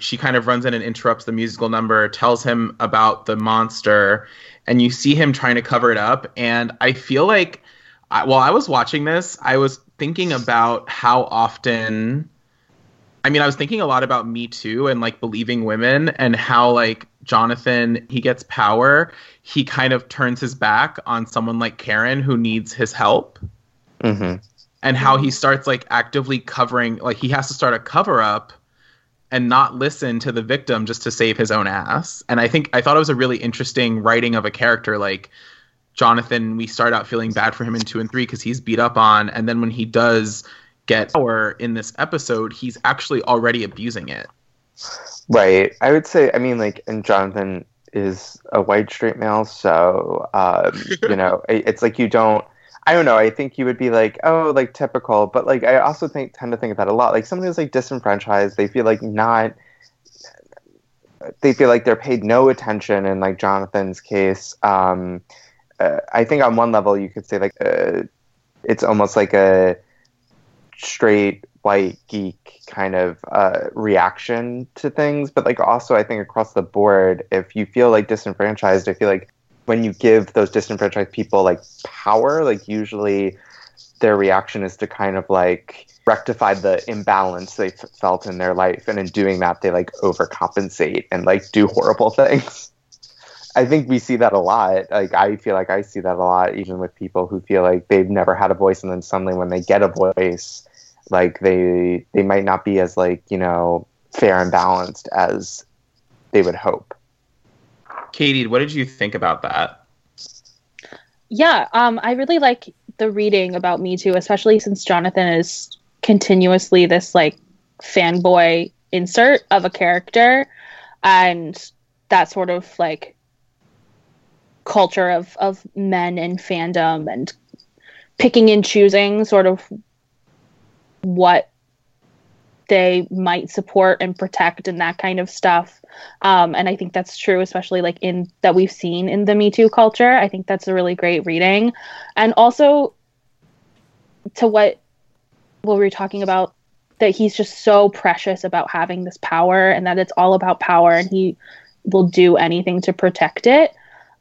She kind of runs in and interrupts the musical number, tells him about the monster, and you see him trying to cover it up. And I feel like while I was watching this, I was thinking about how often, I was thinking a lot about Me Too and believing women and how Jonathan, he gets power. He kind of turns his back on someone like Karen who needs his help. Mm-hmm. And how he starts actively covering, he has to start a cover up and not listen to the victim just to save his own ass. And I thought it was a really interesting writing of a character. Jonathan, we start out feeling bad for him in 2 and 3 because he's beat up on. And then when he does get power in this episode, he's actually already abusing it. Right. I would say, and Jonathan is a white straight male. So, it's you don't, I don't know. I think you would be typical. But I also tend to think of that a lot. Somebody who's disenfranchised, they feel they're paid no attention in Jonathan's case. I think on one level you could say it's almost like a straight white geek kind of reaction to things. But also I think across the board, if you feel disenfranchised, I feel when you give those disenfranchised people power, usually their reaction is to kind of rectify the imbalance they felt in their life, and in doing that they like overcompensate and like do horrible things. I think we see that a lot. Like, I feel like I see that a lot, even with people who feel like they've never had a voice, and then suddenly when they get a voice, like they might not be as like, you know, fair and balanced as they would hope. Katie, what did you think about that? Yeah, I really like the reading about Me Too, especially since Jonathan is continuously this like fanboy insert of a character, and that sort of like culture of men and fandom and picking and choosing sort of what they might support and protect and that kind of stuff. And I think that's true, especially like in that we've seen in the Me Too culture. I think that's a really great reading. And also to what we were talking about, that he's just so precious about having this power, and that it's all about power and he will do anything to protect it.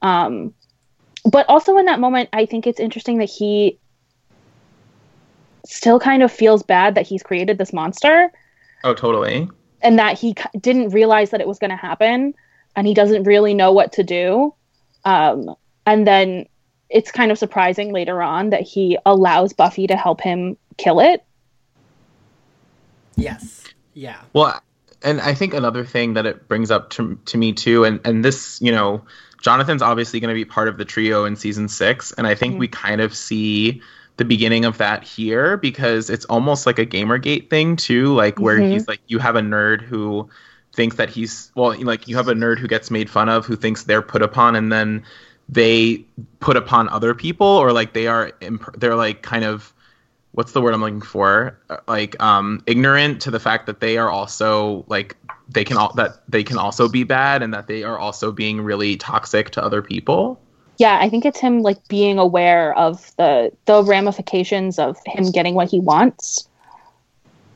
But also in that moment, I think it's interesting that he still kind of feels bad that he's created this monster. Oh, totally. And that he didn't realize that it was going to happen, and he doesn't really know what to do. And then it's kind of surprising later on that he allows Buffy to help him kill it. Yes. Yeah. Well, and I think another thing that it brings up to me too, and this, you know, Jonathan's obviously going to be part of the trio in season 6. And I think we kind of see the beginning of that here, because it's almost like a Gamergate thing too. Like where he's like, you have a nerd who thinks that he's, well, like you have a nerd who gets made fun of, who thinks they're put upon, and then they put upon other people, or like they are, they're like kind of, what's the word I'm looking for? Like ignorant to the fact that they are also like, they can also be bad, and that they are also being really toxic to other people. Yeah, I think it's him like being aware of the ramifications of him getting what he wants,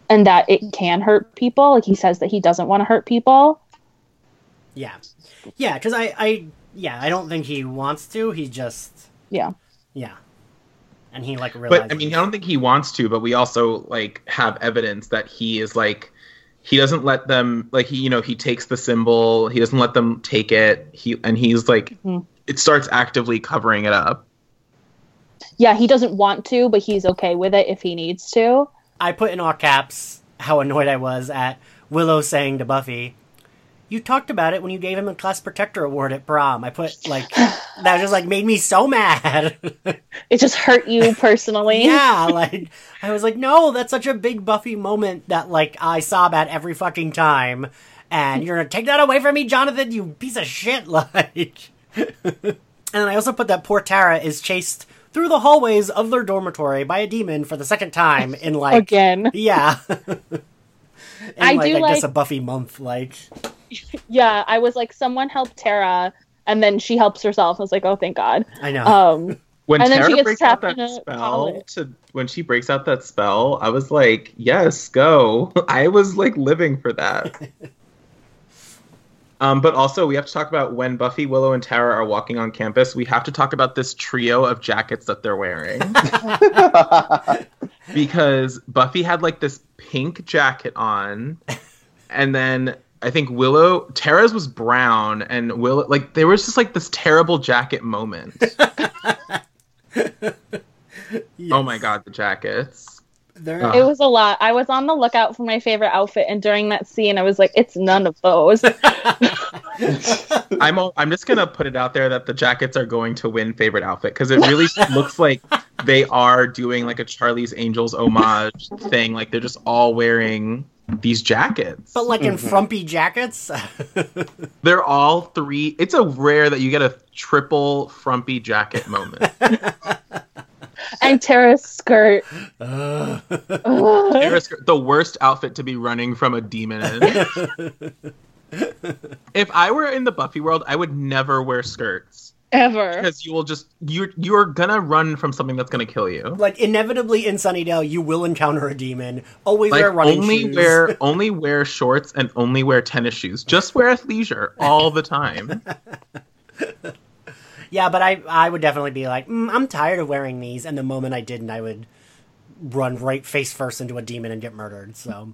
and that it can hurt people. Like he says that he doesn't want to hurt people. Yeah. Yeah, because I don't think he wants to. He just... Yeah. Yeah. And he like realizes... But I mean, I don't think he wants to, but we also like have evidence that he is like... He doesn't let them, like, he takes the symbol. He doesn't let them take it. He's like, it starts actively covering it up. Yeah, he doesn't want to, but he's okay with it if he needs to. I put in all caps how annoyed I was at Willow saying to Buffy, "You talked about it when you gave him a class protector award at prom." I put, like, that just, like, made me so mad. It just hurt you personally. Yeah, like, I was like, no, that's such a big Buffy moment that, like, I sob at every fucking time. And you're gonna take that away from me, Jonathan, you piece of shit, like. And I also put that poor Tara is chased through the hallways of their dormitory by a demon for the second time in, like... Again. Yeah. I guess a Buffy month, like... Yeah, I was like, someone help Tara, and then she helps herself. I was like, oh, thank God. I know. When and Tara then she gets breaks out that spell, I was like, yes, go. I was like living for that. But also, we have to talk about when Buffy, Willow, and Tara are walking on campus. We have to talk about this trio of jackets that they're wearing. Because Buffy had like this pink jacket on, and then... I think Tara's was brown, and Willow, like, there was just, like, this terrible jacket moment. Yes. Oh, my God, the jackets. It was a lot. I was on the lookout for my favorite outfit, and during that scene, I was like, it's none of those. I'm just going to put it out there that the jackets are going to win favorite outfit, because it really looks like they are doing, like, a Charlie's Angels homage thing. Like, they're just all wearing... these jackets, but like in frumpy jackets. They're all three. It's a rare that you get a triple frumpy jacket moment. And Tara's skirt. Tara's skirt, the worst outfit to be running from a demon in. If I were in the Buffy world, I would never wear skirts. Ever. Because you will just, you're gonna run from something that's gonna kill you. Like, inevitably in Sunnydale, you will encounter a demon. Always like, wear running shoes. Only wear shorts and only wear tennis shoes. Just wear athleisure all the time. Yeah, but I would definitely be like, I'm tired of wearing these. And the moment I didn't, I would run right face first into a demon and get murdered. So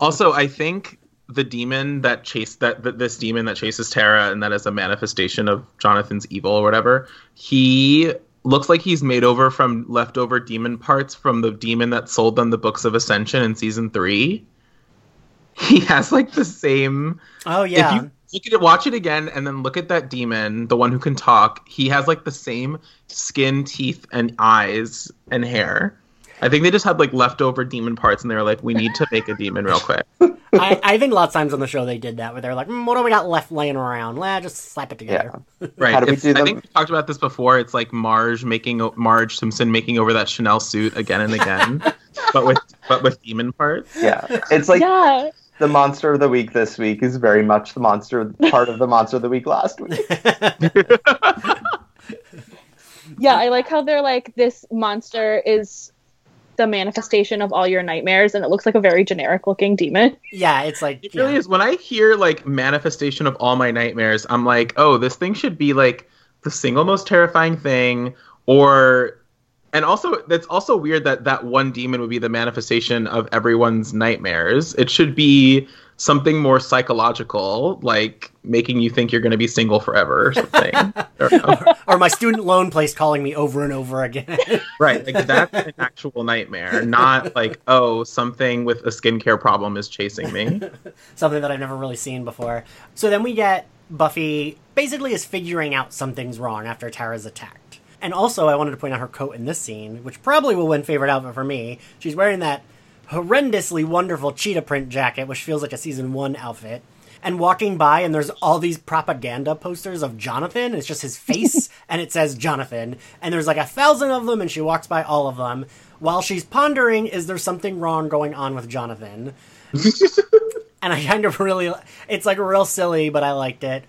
also, I think the demon that chased this demon that chases Tara and that is a manifestation of Jonathan's evil or whatever, he looks like he's made over from leftover demon parts from the demon that sold them the books of Ascension in season 3. He has like the same. Oh yeah. If you could watch it again and then look at that demon, the one who can talk. He has like the same skin, teeth, and eyes and hair. I think they just had like leftover demon parts and they were like, we need to make a demon real quick. I think lots of times on the show they did that where they're like, what do we got left laying around? Well, just slap it together. Yeah. Right. How do we do them? I think we talked about this before. It's like Marge Simpson making over that Chanel suit again and again, but with demon parts. Yeah. It's like... Yeah. The monster of the week this week is very much the monster part of the monster of the week last week. Yeah, I like how they're like, this monster is the manifestation of all your nightmares, and it looks like a very generic looking demon. Yeah, it's like... It really is. When I hear like manifestation of all my nightmares, I'm like, oh, this thing should be like the single most terrifying thing, or... And also, that's also weird that one demon would be the manifestation of everyone's nightmares. It should be something more psychological, like making you think you're going to be single forever or something. or my student loan place calling me over and over again. Right. Like, that's an actual nightmare, not like, oh, something with a skincare problem is chasing me. Something that I've never really seen before. So then we get Buffy basically is figuring out something's wrong after Tara's attack. And also, I wanted to point out her coat in this scene, which probably will win favorite outfit for me. She's wearing that horrendously wonderful cheetah print jacket, which feels like a season 1 outfit. And walking by, and there's all these propaganda posters of Jonathan, and it's just his face, and it says Jonathan. And there's like 1,000 of them, and she walks by all of them. While she's pondering, is there something wrong going on with Jonathan? And I kind of really... It's like real silly, but I liked it.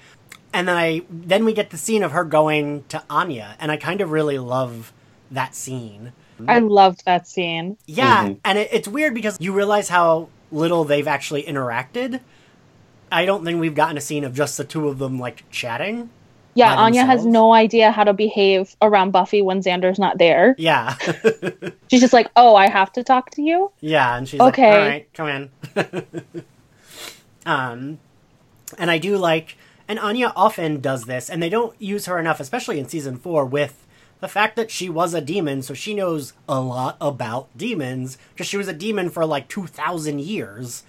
And then we get the scene of her going to Anya, and I kind of really love that scene. I loved that scene. Yeah, mm-hmm. And it's weird because you realize how little they've actually interacted. I don't think we've gotten a scene of just the two of them, like, chatting. Yeah, Anya has no idea how to behave around Buffy when Xander's not there. Yeah. She's just like, oh, I have to talk to you? Yeah, and she's okay. Like, all right, come in. And I do like... And Anya often does this, and they don't use her enough, especially in season 4, with the fact that she was a demon, so she knows a lot about demons, because she was a demon for, like, 2,000 years.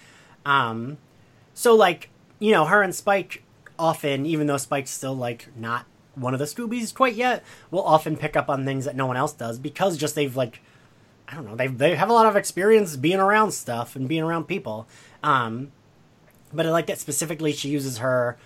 So, like, you know, her and Spike often, even though Spike's still, like, not one of the Scoobies quite yet, will often pick up on things that no one else does, because just they've, like, I don't know, they have a lot of experience being around stuff and being around people. But I like that specifically she uses her...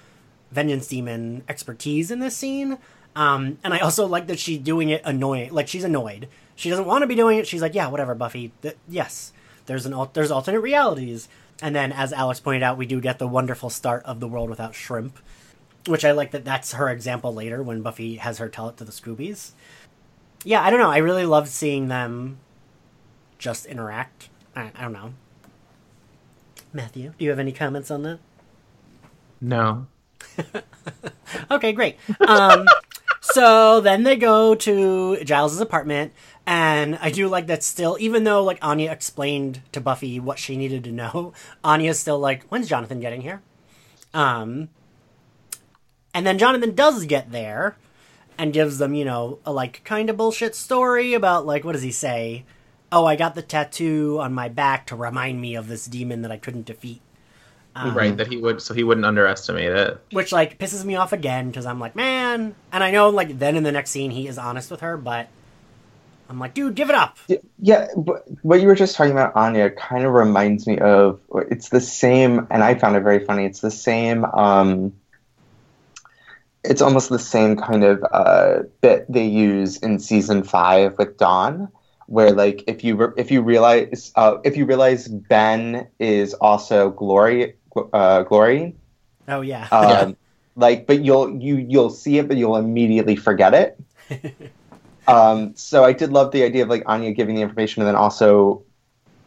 vengeance demon expertise in this scene, and I also like that she's doing it annoying. Like, she's annoyed, she doesn't want to be doing it. She's like, yeah, whatever, Buffy. Yes, there's alternate realities. And then, as Alex pointed out, we do get the wonderful start of The World Without Shrimp, which I like that's her example later when Buffy has her tell it to the Scoobies. Yeah, I don't know, I really loved seeing them just interact. I don't know, Matthew, do you have any comments on that? No. Okay, great. So then they go to Giles's apartment, and I do like that still, even though like Anya explained to Buffy what she needed to know, Anya's still like, when's Jonathan getting here? And then Jonathan does get there and gives them, you know, a like kind of bullshit story about like, what does he say? Oh, I got the tattoo on my back to remind me of this demon that I couldn't defeat. Right, that he wouldn't underestimate it. Which, like, pisses me off again, because I'm like, man. And I know, like, then in the next scene he is honest with her, but I'm like, dude, give it up. Yeah, but what you were just talking about, Anya, kind of reminds me of, it's the same, and I found it very funny, it's the same, it's almost the same kind of bit they use in season 5 with Dawn. Where like if you realize Ben is also Glory. Oh yeah. Like, but you'll see it, but you'll immediately forget it. So I did love the idea of like Anya giving the information and then also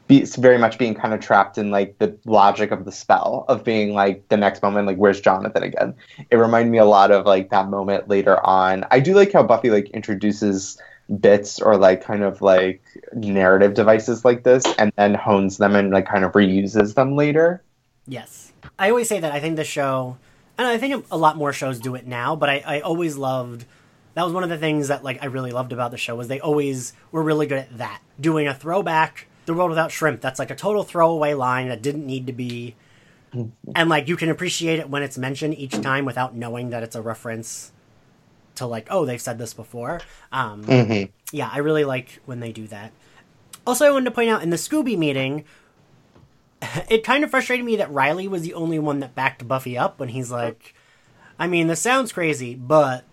very much being kind of trapped in like the logic of the spell of being like the next moment, like, where's Jonathan again? It reminded me a lot of like that moment later on. I do like how Buffy like introduces bits or like kind of like narrative devices like this and then hones them and like kind of reuses them later. Yes. I always say that I think the show, and I think a lot more shows do it now, but I always loved, that was one of the things that like I really loved about the show was they always were really good at that. Doing a throwback, The World Without Shrimp, that's like a total throwaway line that didn't need to be, and like you can appreciate it when it's mentioned each time without knowing that it's a reference to like, oh, they've said this before. Yeah, I really like when they do that. Also, I wanted to point out in the Scooby meeting, it kind of frustrated me that Riley was the only one that backed Buffy up when he's like, I mean, this sounds crazy, but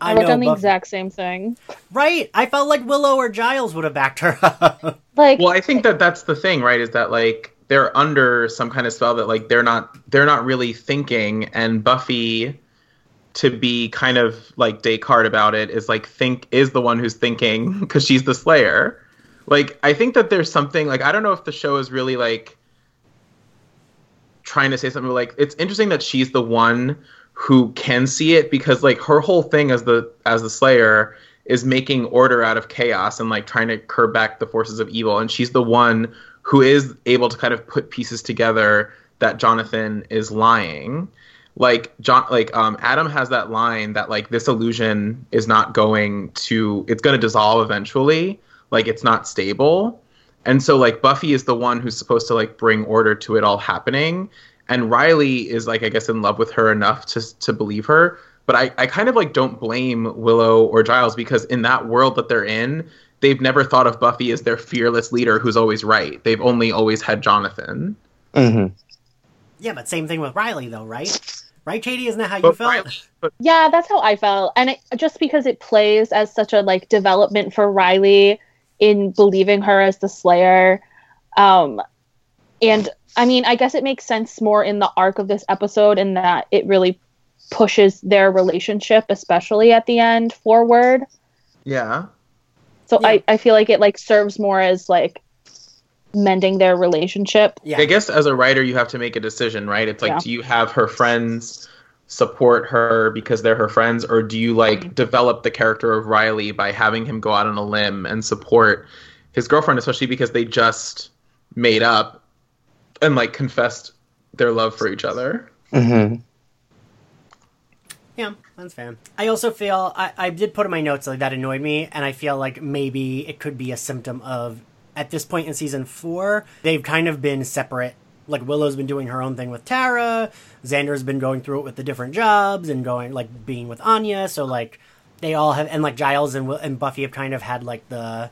I know Buffy. I've done the exact same thing. Right. I felt like Willow or Giles would have backed her up. Like, well, I think that that's the thing, right? Is that like they're under some kind of spell that like they're not really thinking, and Buffy, to be kind of like Descartes about it, is like is the one who's thinking because she's the Slayer. Like, I think that there's something, like, I don't know if the show is really, like, trying to say something, but, like, it's interesting that she's the one who can see it, because, like, her whole thing as the Slayer is making order out of chaos and, like, trying to curb back the forces of evil, and she's the one who is able to kind of put pieces together that Jonathan is lying. Like, Adam has that line that, like, this illusion is not going to, it's going to dissolve eventually. Like, it's not stable. And so, like, Buffy is the one who's supposed to, like, bring order to it all happening. And Riley is, like, I guess in love with her enough to believe her. But I kind of, like, don't blame Willow or Giles, because in that world that they're in, they've never thought of Buffy as their fearless leader who's always right. They've only always had Jonathan. Mm-hmm. Yeah, but same thing with Riley, though, right? Right, Katie? Isn't that how you felt? Riley, yeah, that's how I felt. And just because it plays as such a, like, development for Riley in believing her as the Slayer. And I mean, I guess it makes sense more in the arc of this episode in that it really pushes their relationship, especially at the end, forward. Yeah. So yeah. I feel like it like serves more as like mending their relationship. Yeah. I guess as a writer, you have to make a decision, right? It's like, yeah. Do you have her friends support her because they're her friends, or do you like develop the character of Riley by having him go out on a limb and support his girlfriend, especially because they just made up and like confessed their love for each other? Mm-hmm. Yeah, that's fair. I also feel I did put in my notes like that annoyed me, and I feel like maybe it could be a symptom of at this point in season 4 they've kind of been separate. Like, Willow's been doing her own thing with Tara. Xander's been going through it with the different jobs and going, like, being with Anya. So, like, they all have... And, like, Giles and Buffy have kind of had, like, the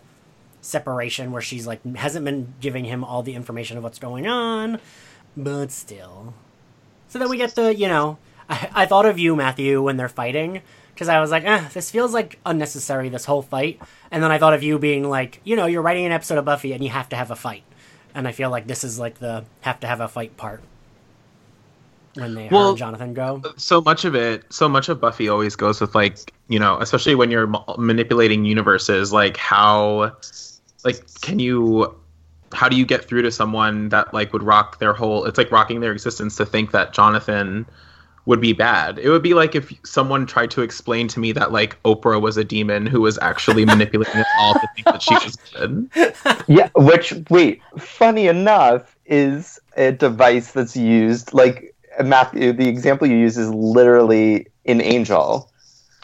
separation where she's, like, hasn't been giving him all the information of what's going on. But still. So then we get the, you know... I thought of you, Matthew, when they're fighting. Because I was like, this feels, like, unnecessary, this whole fight. And then I thought of you being like, you know, you're writing an episode of Buffy and you have to have a fight. And I feel like this is like the have to have a fight part when they and Jonathan go. So much of Buffy always goes with like, you know, especially when you're manipulating universes, like how, like, how do you get through to someone that like would rock their whole, it's like rocking their existence to think that Jonathan would be bad. It would be like if someone tried to explain to me that like Oprah was a demon who was actually manipulating us all to think that she was good. Yeah, which, wait, funny enough, is a device that's used, like, Matthew, the example you use is literally in Angel,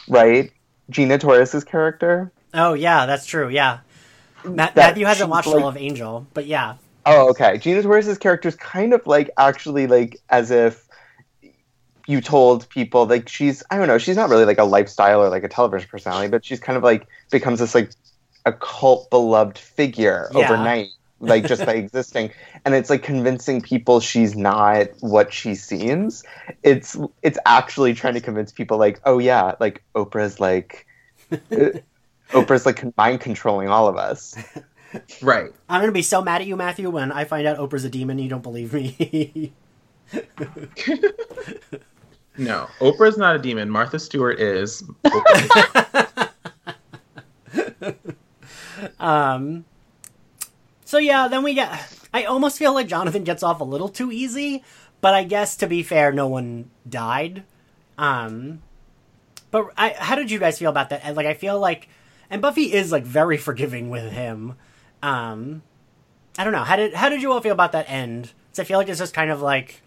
right? Gina Torres' character? Oh, yeah, that's true, yeah. Matthew hasn't watched all of Angel, but yeah. Oh, okay. Gina Torres' character is kind of like, actually, like, as if you told people, like, she's, I don't know, she's not really, like, a lifestyle or, like, a television personality, but she's kind of, like, becomes this, like, a cult-beloved figure overnight, like, just by existing. And it's, like, convincing people she's not what she seems. It's actually trying to convince people, like, oh, yeah, like, Oprah's, like, mind-controlling all of us. Right. I'm going to be so mad at you, Matthew, when I find out Oprah's a demon, you don't believe me. No, Oprah's not a demon. Martha Stewart is. So yeah, then we get... I almost feel like Jonathan gets off a little too easy, but I guess, to be fair, no one died. But how did you guys feel about that? Like, I feel like And Buffy is, like, very forgiving with him. I don't know. How did you all feel about that end? Because I feel like it's just kind of like,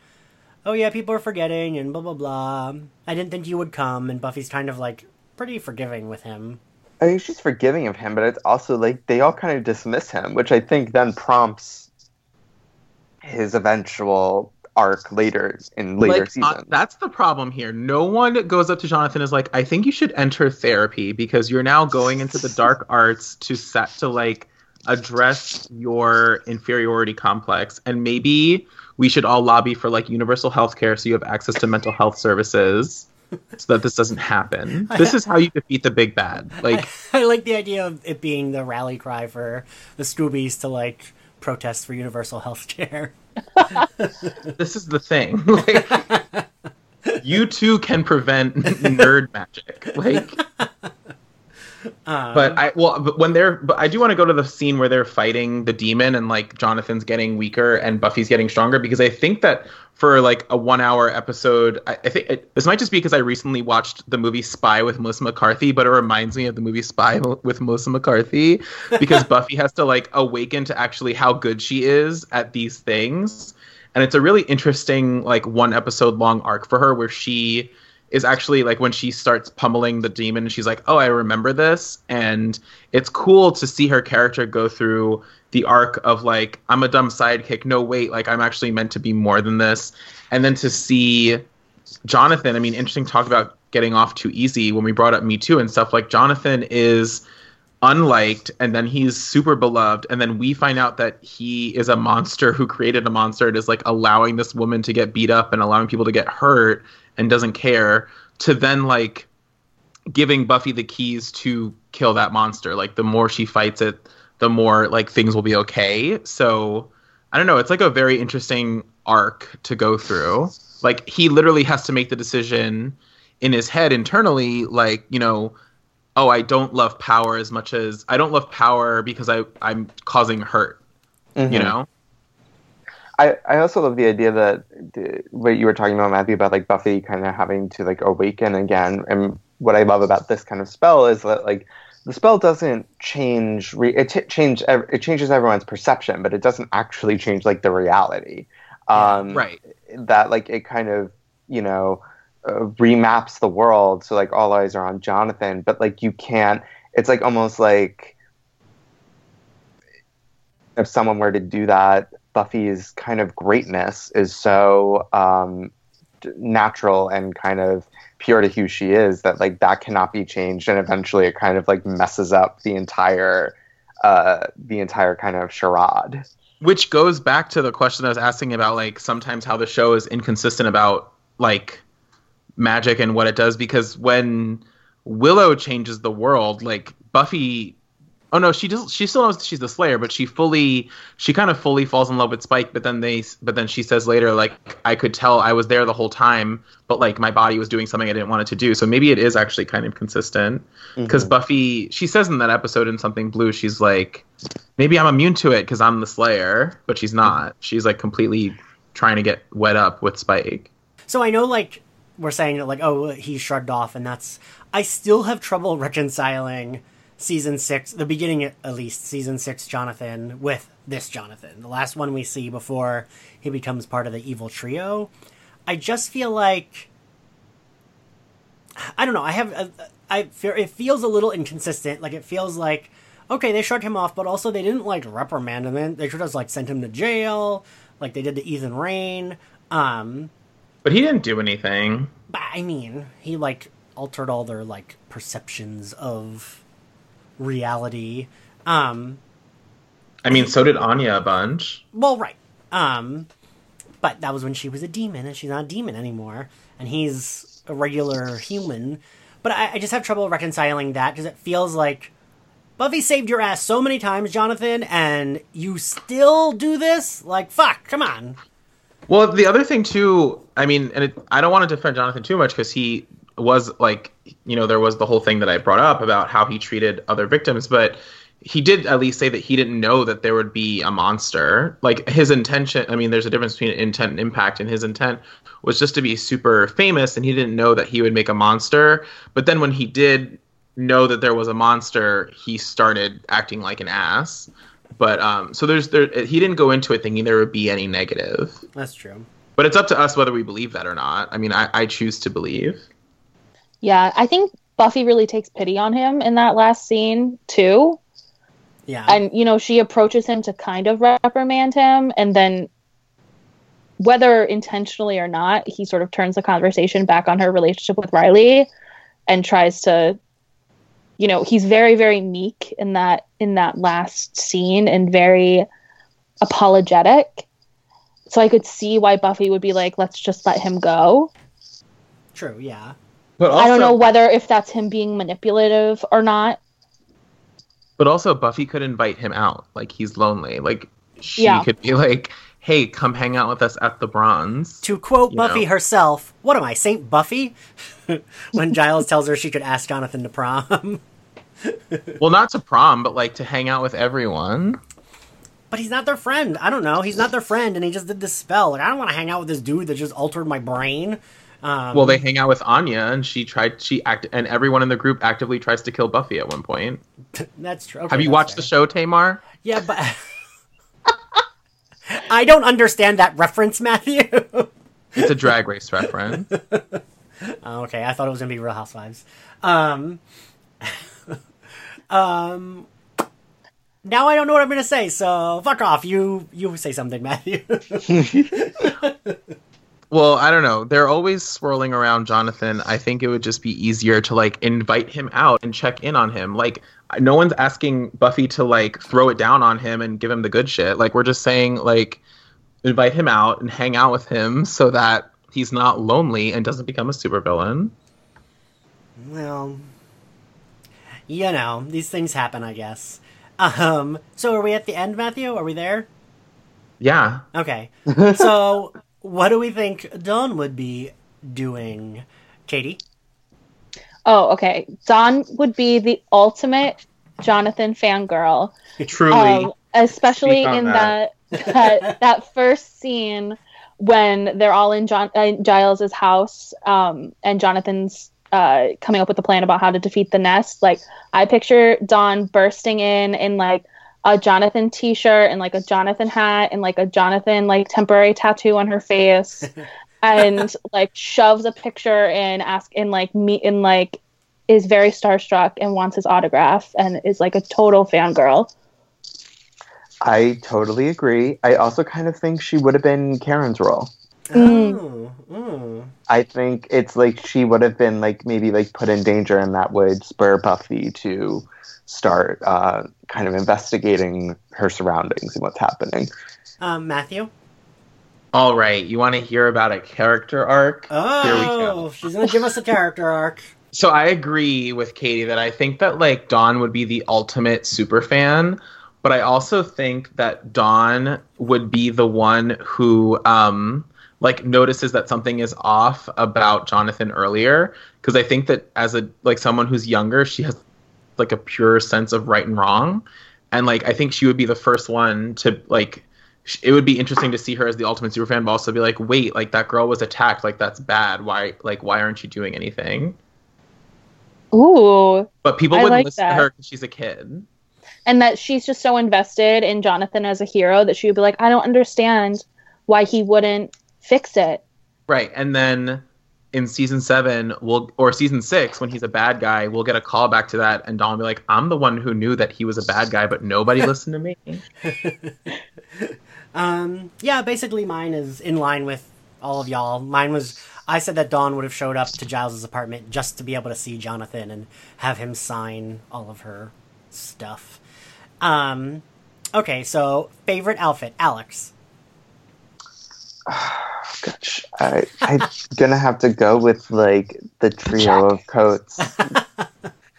oh, yeah, people are forgetting and blah, blah, blah. I didn't think you would come. And Buffy's kind of, like, pretty forgiving with him. I mean, she's forgiving of him, but it's also, like, they all kind of dismiss him, which I think then prompts his eventual arc later in later seasons. That's the problem here. No one goes up to Jonathan and is like, I think you should enter therapy because you're now going into the dark arts to address your inferiority complex, and maybe we should all lobby for like universal health care so you have access to mental health services so that this doesn't happen. This is how you defeat the big bad. Like, I like the idea of it being the rally cry for the Scoobies to like protest for universal health care. This is the thing. Like, you too can prevent nerd magic. Like, but I do want to go to the scene where they're fighting the demon and like Jonathan's getting weaker and Buffy's getting stronger, because I think that for like a 1 hour episode, I think this might just be because I recently watched the movie Spy with Melissa McCarthy, but it reminds me of the movie Spy with Melissa McCarthy because Buffy has to like awaken to actually how good she is at these things. And it's a really interesting like 1 episode long arc for her where she is actually, like, when she starts pummeling the demon, she's like, oh, I remember this. And it's cool to see her character go through the arc of, like, I'm a dumb sidekick. No, wait, like, I'm actually meant to be more than this. And then to see Jonathan, I mean, interesting talk about getting off too easy when we brought up Me Too and stuff. Like, Jonathan is unliked, and then he's super beloved, and then we find out that he is a monster who created a monster and is, like, allowing this woman to get beat up and allowing people to get hurt and doesn't care, to then, like, giving Buffy the keys to kill that monster. Like, the more she fights it, the more, like, things will be okay. So, I don't know. It's, like, a very interesting arc to go through. Like, he literally has to make the decision in his head internally, like, you know, oh, I don't love power as much as... I don't love power because I'm causing hurt, mm-hmm. you know? I also love the idea that what you were talking about, Matthew, about like Buffy kind of having to like awaken again. And what I love about this kind of spell is that like the spell doesn't change. It changes everyone's perception, but it doesn't actually change like the reality. Right. That like it kind of, you know, remaps the world. So like all eyes are on Jonathan, but like you can't. It's like almost like if someone were to do that, Buffy's kind of greatness is so natural and kind of pure to who she is that like that cannot be changed, and eventually it kind of like messes up the entire kind of charade. Which goes back to the question I was asking about like sometimes how the show is inconsistent about like magic and what it does, because when Willow changes the world, like Buffy... Oh, no, she still knows she's the Slayer, but she kind of fully falls in love with Spike. But then she says later, like, I could tell I was there the whole time, but like my body was doing something I didn't want it to do. So maybe it is actually kind of consistent, because mm-hmm. Buffy, she says in that episode in Something Blue, she's like, maybe I'm immune to it because I'm the Slayer, but she's not. She's like completely trying to get wet up with Spike. So I know like we're saying that like, oh, he shrugged off, and that's... I still have trouble reconciling season 6, the beginning at least, season 6 Jonathan with this Jonathan, the last one we see before he becomes part of the evil trio. I just feel like, I don't know, it feels a little inconsistent. Like, it feels like, okay, they shrugged him off, but also they didn't like reprimand him, and they should have like sent him to jail like they did to Ethan Rain. But he didn't do anything. But I mean, he like altered all their like perceptions of reality. I mean, so did Anya a bunch. Well, right. But that was when she was a demon, and she's not a demon anymore, and he's a regular human. But I just have trouble reconciling that, because it feels like Buffy saved your ass so many times, Jonathan, and you still do this? Like, fuck, come on. Well, the other thing too, I mean, and I don't want to defend Jonathan too much, because he was like, you know, there was the whole thing that I brought up about how he treated other victims, but he did at least say that he didn't know that there would be a monster. Like, his intention, I mean, there's a difference between intent and impact, and his intent was just to be super famous, and he didn't know that he would make a monster. But then when he did know that there was a monster, he started acting like an ass. But so he didn't go into it thinking there would be any negative. That's true. But it's up to us whether we believe that or not. I mean, I choose to believe. Yeah, I think Buffy really takes pity on him in that last scene, too. Yeah. And, you know, she approaches him to kind of reprimand him. And then, whether intentionally or not, he sort of turns the conversation back on her relationship with Riley and tries to, you know, he's very, very meek in that last scene and very apologetic. So I could see why Buffy would be like, let's just let him go. True, yeah. But also, I don't know whether if that's him being manipulative or not. But also Buffy could invite him out. Like, he's lonely. Like, she could be like, hey, come hang out with us at the Bronze. To quote Buffy herself, what am I, Saint Buffy? When Giles tells her she could ask Jonathan to prom. Well, not to prom, but like to hang out with everyone. But he's not their friend. I don't know. He's not their friend, and he just did this spell. Like, I don't want to hang out with this dude that just altered my brain. Well, they hang out with Anya, and and everyone in the group actively tries to kill Buffy at one point. That's true. Okay, have you watched the show, Tamar? Yeah, but I don't understand that reference, Matthew. It's a Drag Race reference. Okay, I thought it was going to be Real Housewives. Now I don't know what I'm going to say, so fuck off. You say something, Matthew. Well, I don't know. They're always swirling around Jonathan. I think it would just be easier to, like, invite him out and check in on him. Like, no one's asking Buffy to, like, throw it down on him and give him the good shit. Like, we're just saying, like, invite him out and hang out with him so that he's not lonely and doesn't become a supervillain. Well, you know, these things happen, I guess. So are we at the end, Matthew? Are we there? Yeah. Okay. So what do we think Dawn would be doing, Katie? Oh, okay. Dawn would be the ultimate Jonathan fangirl. Truly. Especially in that first scene when they're all in Giles's house, and Jonathan's coming up with a plan about how to defeat the nest. Like, I picture Dawn bursting in like a Jonathan t-shirt and like a Jonathan hat and like a Jonathan like temporary tattoo on her face, and like shoves a picture in, is very starstruck and wants his autograph and is like a total fangirl. I totally agree. I also kind of think she would have been Karen's role. Mm. Mm. I think it's like she would have been like maybe like put in danger, and that would spur Buffy to start kind of investigating her surroundings and what's happening. Matthew? All right, you want to hear about a character arc? Oh, here we go. She's going to give us a character arc. So I agree with Katie that I think that like Dawn would be the ultimate superfan, but I also think that Dawn would be the one who like notices that something is off about Jonathan earlier, because I think that as a like someone who's younger, she has like a pure sense of right and wrong, and like I think she would be the first one to like. It would be interesting to see her as the ultimate superfan, but also be like, wait, like that girl was attacked, like that's bad. Why aren't you doing anything? Ooh, but people wouldn't listen to her because she's a kid, and that she's just so invested in Jonathan as a hero that she would be like, I don't understand why he wouldn't fix it. Right. And then in season 7 or season 6, when he's a bad guy, we'll get a call back to that. And Dawn will be like, I'm the one who knew that he was a bad guy, but nobody listened to me. Yeah, basically mine is in line with all of y'all. Mine was, I said that Dawn would have showed up to Giles's apartment just to be able to see Jonathan and have him sign all of her stuff. Okay. So favorite outfit, Alex. Oh, gosh, I'm gonna have to go with like the trio of coats.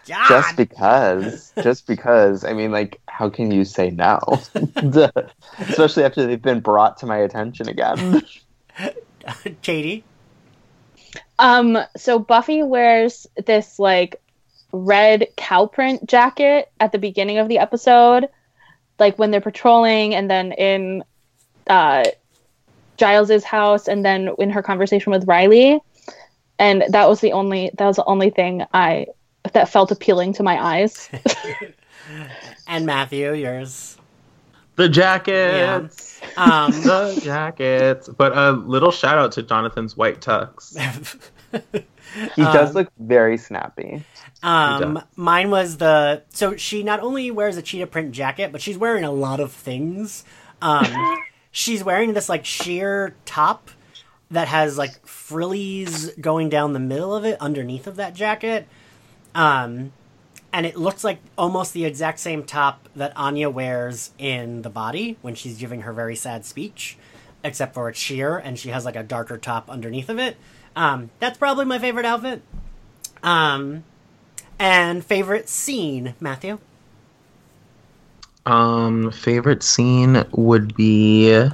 just because I mean, like, how can you say no? Especially after they've been brought to my attention again. Katie? So Buffy wears this like red cow print jacket at the beginning of the episode, like when they're patrolling, and then in Giles's house, and then in her conversation with Riley, and that was the only thing I that felt appealing to my eyes. And Matthew, yours. The jackets. Yeah. The jackets. But a little shout out to Jonathan's white tux. He does look very snappy. Mine was the... So she not only wears a cheetah print jacket, but she's wearing a lot of things. She's wearing this, like, sheer top that has, like, frillies going down the middle of it, underneath of that jacket. And it looks like almost the exact same top that Anya wears in The Body when she's giving her very sad speech, except for it's sheer and she has like a darker top underneath of it. That's probably my favorite outfit. And favorite scene, Matthew? Favorite scene would be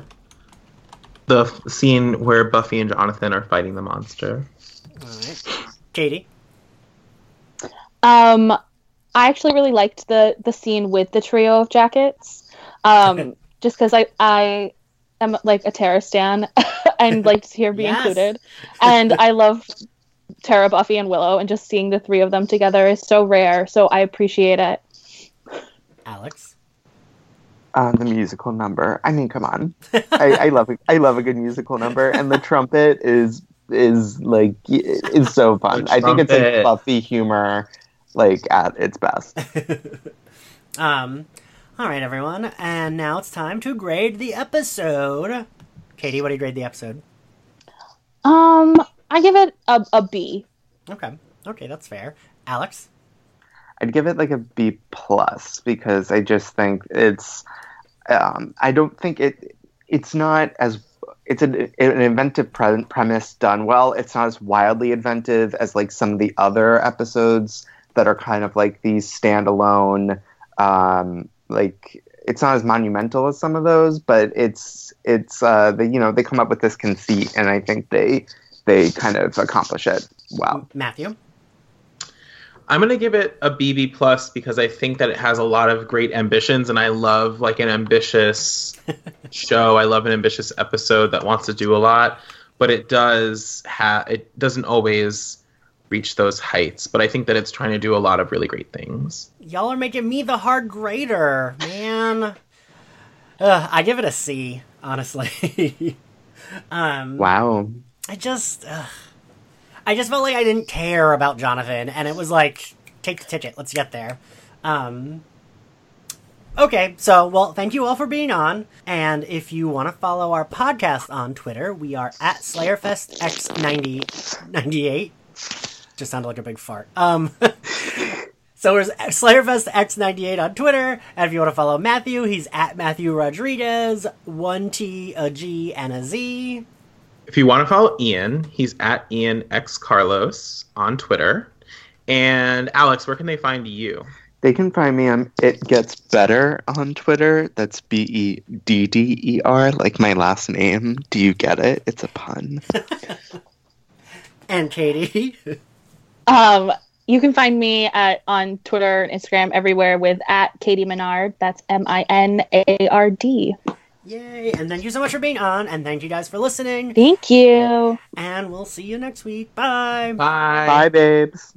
the scene where Buffy and Jonathan are fighting the monster. All right. Katie? I actually really liked the scene with the trio of jackets, just because I am like a Tara stan and like to hear be included, and I love Tara, Buffy, and Willow, and just seeing the three of them together is so rare, so I appreciate it. Alex, the musical number. I mean, come on, I love a good musical number, and the trumpet is so fun. I think it's like Buffy humor. Like, at its best. All right, everyone. And now it's time to grade the episode. Katie, what do you grade the episode? I give it a B. Okay, that's fair. Alex? I'd give it, like, a B plus, because I just think it's... I don't think it's not as... It's an inventive premise done well. It's not as wildly inventive as, like, some of the other episodes... that are kind of like these standalone, like it's not as monumental as some of those, but it's they, you know, they come up with this conceit, and I think they kind of accomplish it well. Matthew, I'm gonna give it a BB plus because I think that it has a lot of great ambitions, and I love like an ambitious show. I love an ambitious episode that wants to do a lot, but it doesn't always reach those heights, but I think that it's trying to do a lot of really great things. Y'all are making me the hard grader, man. I give it a C, honestly. Wow. I just felt like I didn't care about Jonathan, and it was like, take the ticket, let's get there. Okay, so, well, thank you all for being on, and if you want to follow our podcast on Twitter, we are at SlayerFestX98. Just sounded like a big fart. So there's SlayerFestX98 on Twitter. And if you want to follow Matthew, he's at Matthew Rodriguez, one T, a G, and a Z. If you want to follow Ian, he's at Ian X Carlos on Twitter. And Alex, where can they find you? They can find me on It Gets Better on Twitter. That's BEDDER, like my last name. Do you get it? It's a pun. And Katie. You can find me on Twitter and Instagram everywhere with at Katie Minard. That's MINARD. Yay. And thank you so much for being on. And thank you guys for listening. Thank you. And we'll see you next week. Bye. Bye, babes.